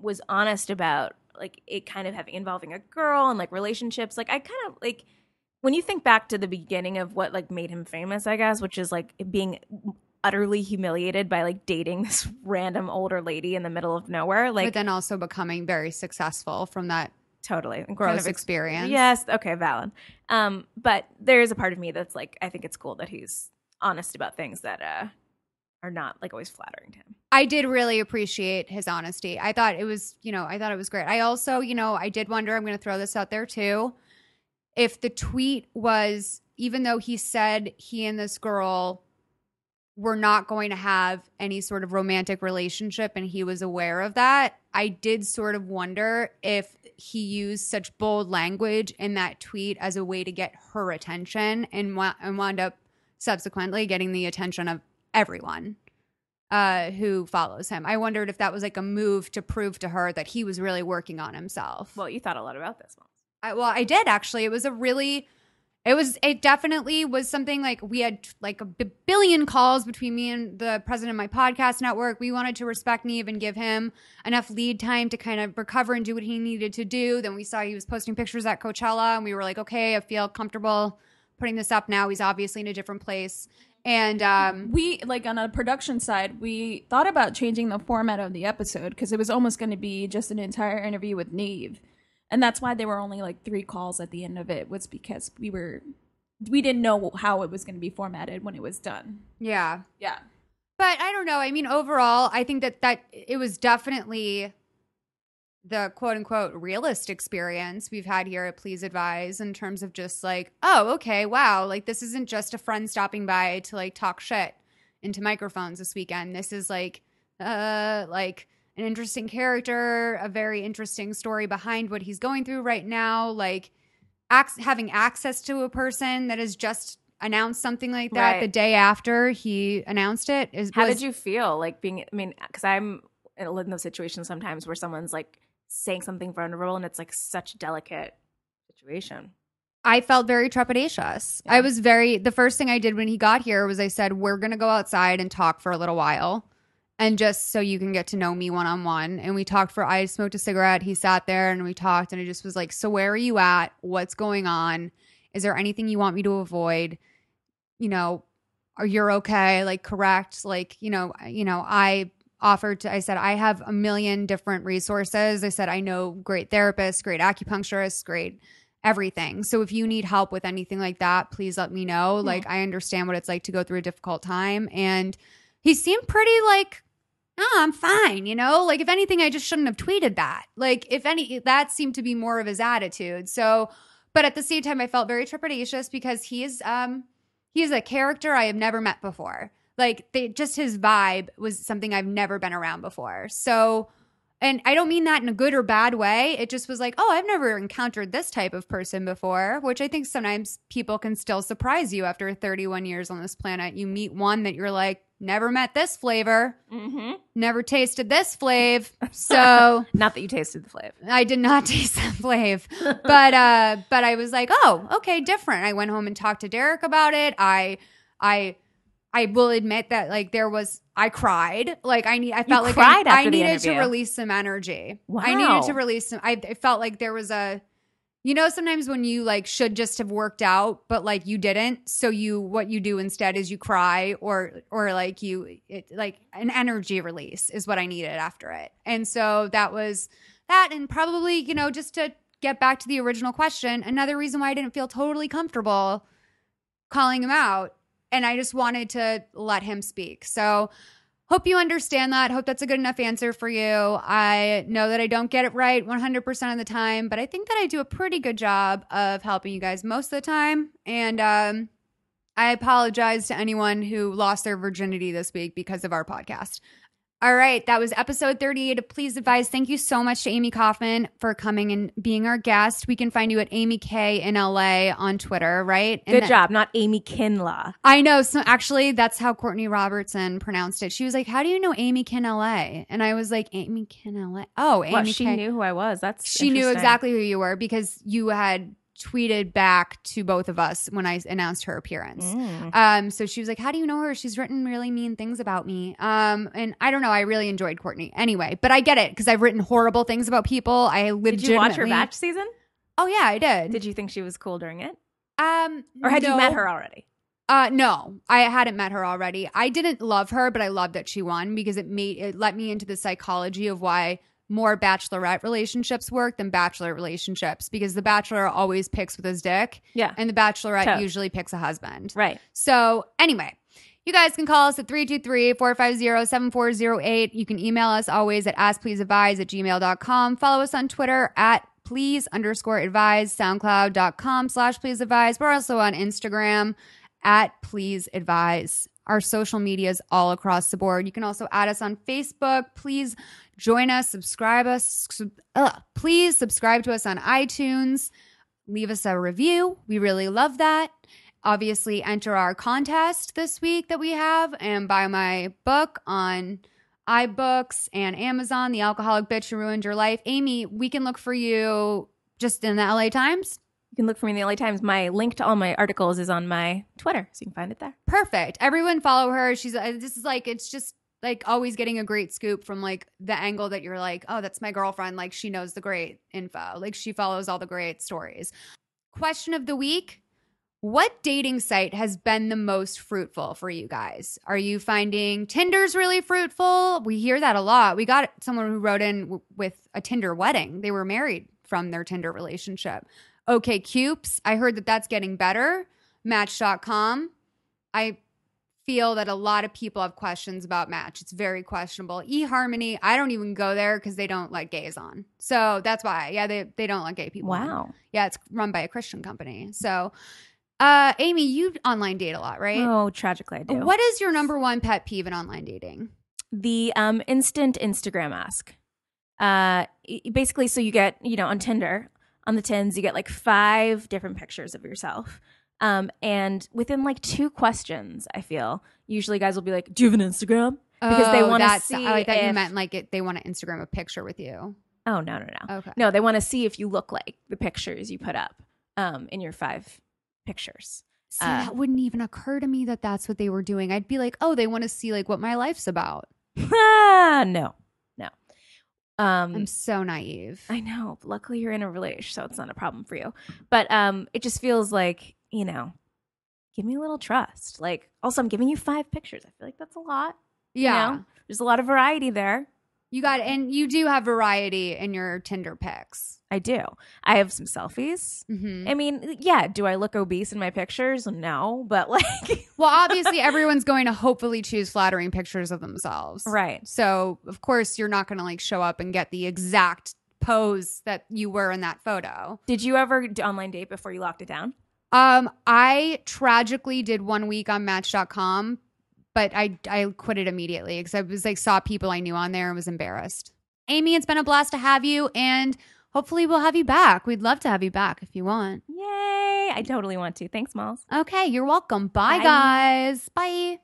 was honest about like it kind of having involving a girl and like relationships. Like, I kind of like, when you think back to the beginning of what like made him famous, I guess, which is like being utterly humiliated by like dating this random older lady in the middle of nowhere, like, but then also becoming very successful from that gross experience. Yes, okay, valid. But there is a part of me that's like, I think it's cool that he's honest about things that are not like always flattering to him. I did really appreciate his honesty. I thought it was, you know, I thought it was great. I also, you know, I did wonder, I'm going to throw this out there too, if the tweet was, even though he said he and this girl were not going to have any sort of romantic relationship and he was aware of that, I did sort of wonder if he used such bold language in that tweet as a way to get her attention and wound up subsequently getting the attention of everyone who follows him. I wondered if that was like a move to prove to her that he was really working on himself. Well, you thought a lot about this one. I did actually. It was a really, it definitely was something like, we had like a billion calls between me and the president of my podcast network. We wanted to respect Neve and give him enough lead time to kind of recover and do what he needed to do. Then we saw he was posting pictures at Coachella and we were like, okay, I feel comfortable putting this up now. He's obviously in a different place. And we, like on a production side, we thought about changing the format of the episode because it was almost going to be just an entire interview with Neve. And that's why there were only like 3 calls at the end of it, was because we didn't know how it was going to be formatted when it was done. Yeah. Yeah. But I don't know. I mean, overall, I think that it was definitely the quote unquote realist experience we've had here at Please Advise, in terms of just like, oh, okay, wow. Like, this isn't just a friend stopping by to like talk shit into microphones this weekend. This is like, an interesting character, a very interesting story behind what he's going through right now, like having access to a person that has just announced something like that the day after he announced it. How did you feel? Like being, I mean, because I'm in those situations sometimes where someone's like saying something vulnerable and it's like such a delicate situation. I felt very trepidatious. Yeah. The first thing I did when he got here was I said, we're going to go outside and talk for a little while. And just so you can get to know me one-on-one. And we talked I smoked a cigarette. He sat there and we talked. And I just was like, so where are you at? What's going on? Is there anything you want me to avoid? You know, are you okay? Like, correct? Like, you know, I said, I have a million different resources. I said, I know great therapists, great acupuncturists, great everything. So if you need help with anything like that, please let me know. Yeah. Like, I understand what it's like to go through a difficult time. And he seemed pretty like, oh, I'm fine, you know? Like, if anything, I just shouldn't have tweeted that. Like, that seemed to be more of his attitude. So, but at the same time, I felt very trepidatious because he's a character I have never met before. Like, just his vibe was something I've never been around before. So, and I don't mean that in a good or bad way. It just was like, oh, I've never encountered this type of person before, which I think sometimes people can still surprise you after 31 years on this planet. You meet one that you're like, never met this flavor. Mm-hmm. Never tasted this flavor. So not that you tasted the flavor. I did not taste the flavor. But I was like, oh, okay, different. I went home and talked to Derek about it. I will admit that like I cried. Like I needed to release some energy. Wow. I needed to release some. I felt like there was a, you know, sometimes when you like should just have worked out, but like you didn't. So what you do instead is you cry or like like an energy release is what I needed after it. And so that was that. And probably, you know, just to get back to the original question, another reason why I didn't feel totally comfortable calling him out. And I just wanted to let him speak. So Hope you understand that. Hope that's a good enough answer for you. I know that I don't get it right 100% of the time, but I think that I do a pretty good job of helping you guys most of the time. And I apologize to anyone who lost their virginity this week because of our podcast. All right, that was episode 38 of Please Advise. Thank you so much to Amy Kaufman for coming and being our guest. We can find you at Amy K in LA on Twitter, right? And Good job, not Amy Kinlaw. I know. So actually, that's how Courtney Robertson pronounced it. She was like, "How do you know Amy Kin LA?" And I was like, "Amy Kin LA." Oh, Amy. Well, she knew who I was. That's she knew exactly who you were because you had tweeted back to both of us when I announced her appearance. So she was like, how do you know her? She's written really mean things about me. And I don't know. I really enjoyed Courtney anyway, but I get it because I've written horrible things about people. I legitimately... Did you watch her Batch season? Oh yeah, I did. Did you think she was cool during it? Or had you met her already? No, I hadn't met her already. I didn't love her, but I loved that she won because it let me into the psychology of why more bachelorette relationships work than bachelor relationships because the bachelor always picks with his dick. Yeah. And the bachelorette usually picks a husband. Right. So anyway, you guys can call us at 323-450-7408. You can email us always at askpleaseadvise@gmail.com. Follow us on Twitter at please_advise, soundcloud.com/pleaseadvise. We're also on Instagram at pleaseadvise. Our social media is all across the board. You can also add us on Facebook. Please join us, subscribe us. Please subscribe to us on iTunes. Leave us a review. We really love that. Obviously, enter our contest this week that we have and buy my book on iBooks and Amazon, The Alcoholic Bitch Who Ruined Your Life. Amy, we can look for you just in the LA Times. You can look for me in the LA Times. My link to all my articles is on my Twitter, so you can find it there. Perfect. Everyone follow her. It's just like always getting a great scoop from like the angle that you're like, oh, that's my girlfriend. Like she knows the great info. Like she follows all the great stories. Question of the week. What dating site has been the most fruitful for you guys? Are you finding Tinder's really fruitful? We hear that a lot. We got someone who wrote in with a Tinder wedding. They were married from their Tinder relationship. Okay, Cupes. I heard that that's getting better. Match.com. I feel that a lot of people have questions about Match. It's very questionable. eHarmony. I don't even go there because they don't let gays on. So that's why. Yeah, they don't let gay people on. Yeah, it's run by a Christian company. So, Amy, you online date a lot, right? Oh, tragically I do. What is your number one pet peeve in online dating? The instant Instagram ask. Basically, so you get, on Tinder... On the tins, you get like 5 different pictures of yourself. And within like 2 questions, I feel, usually guys will be like, do you have an Instagram? Because they want to see. I thought you meant like they want to Instagram a picture with you. Oh, no. Okay. No, they want to see if you look like the pictures you put up in your 5 pictures. See, that wouldn't even occur to me that that's what they were doing. I'd be like, oh, they want to see like what my life's about. No. I'm so naive. I know. Luckily, you're in a relationship, so it's not a problem for you. But it just feels like, give me a little trust. Like, also, I'm giving you 5 pictures. I feel like that's a lot. Yeah. There's a lot of variety there. And you do have variety in your Tinder pics. I do. I have some selfies. Mm-hmm. I mean, yeah. Do I look obese in my pictures? No, but like. Well, obviously everyone's going to hopefully choose flattering pictures of themselves. Right. So of course you're not going to like show up and get the exact pose that you were in that photo. Did you ever online date before you locked it down? I tragically did 1 week on Match.com. But I quit it immediately because I was like saw people I knew on there and was embarrassed. Amy, it's been a blast to have you, and hopefully we'll have you back. We'd love to have you back if you want. Yay! I totally want to. Thanks, Malls. Okay, you're welcome. Bye, guys. Bye.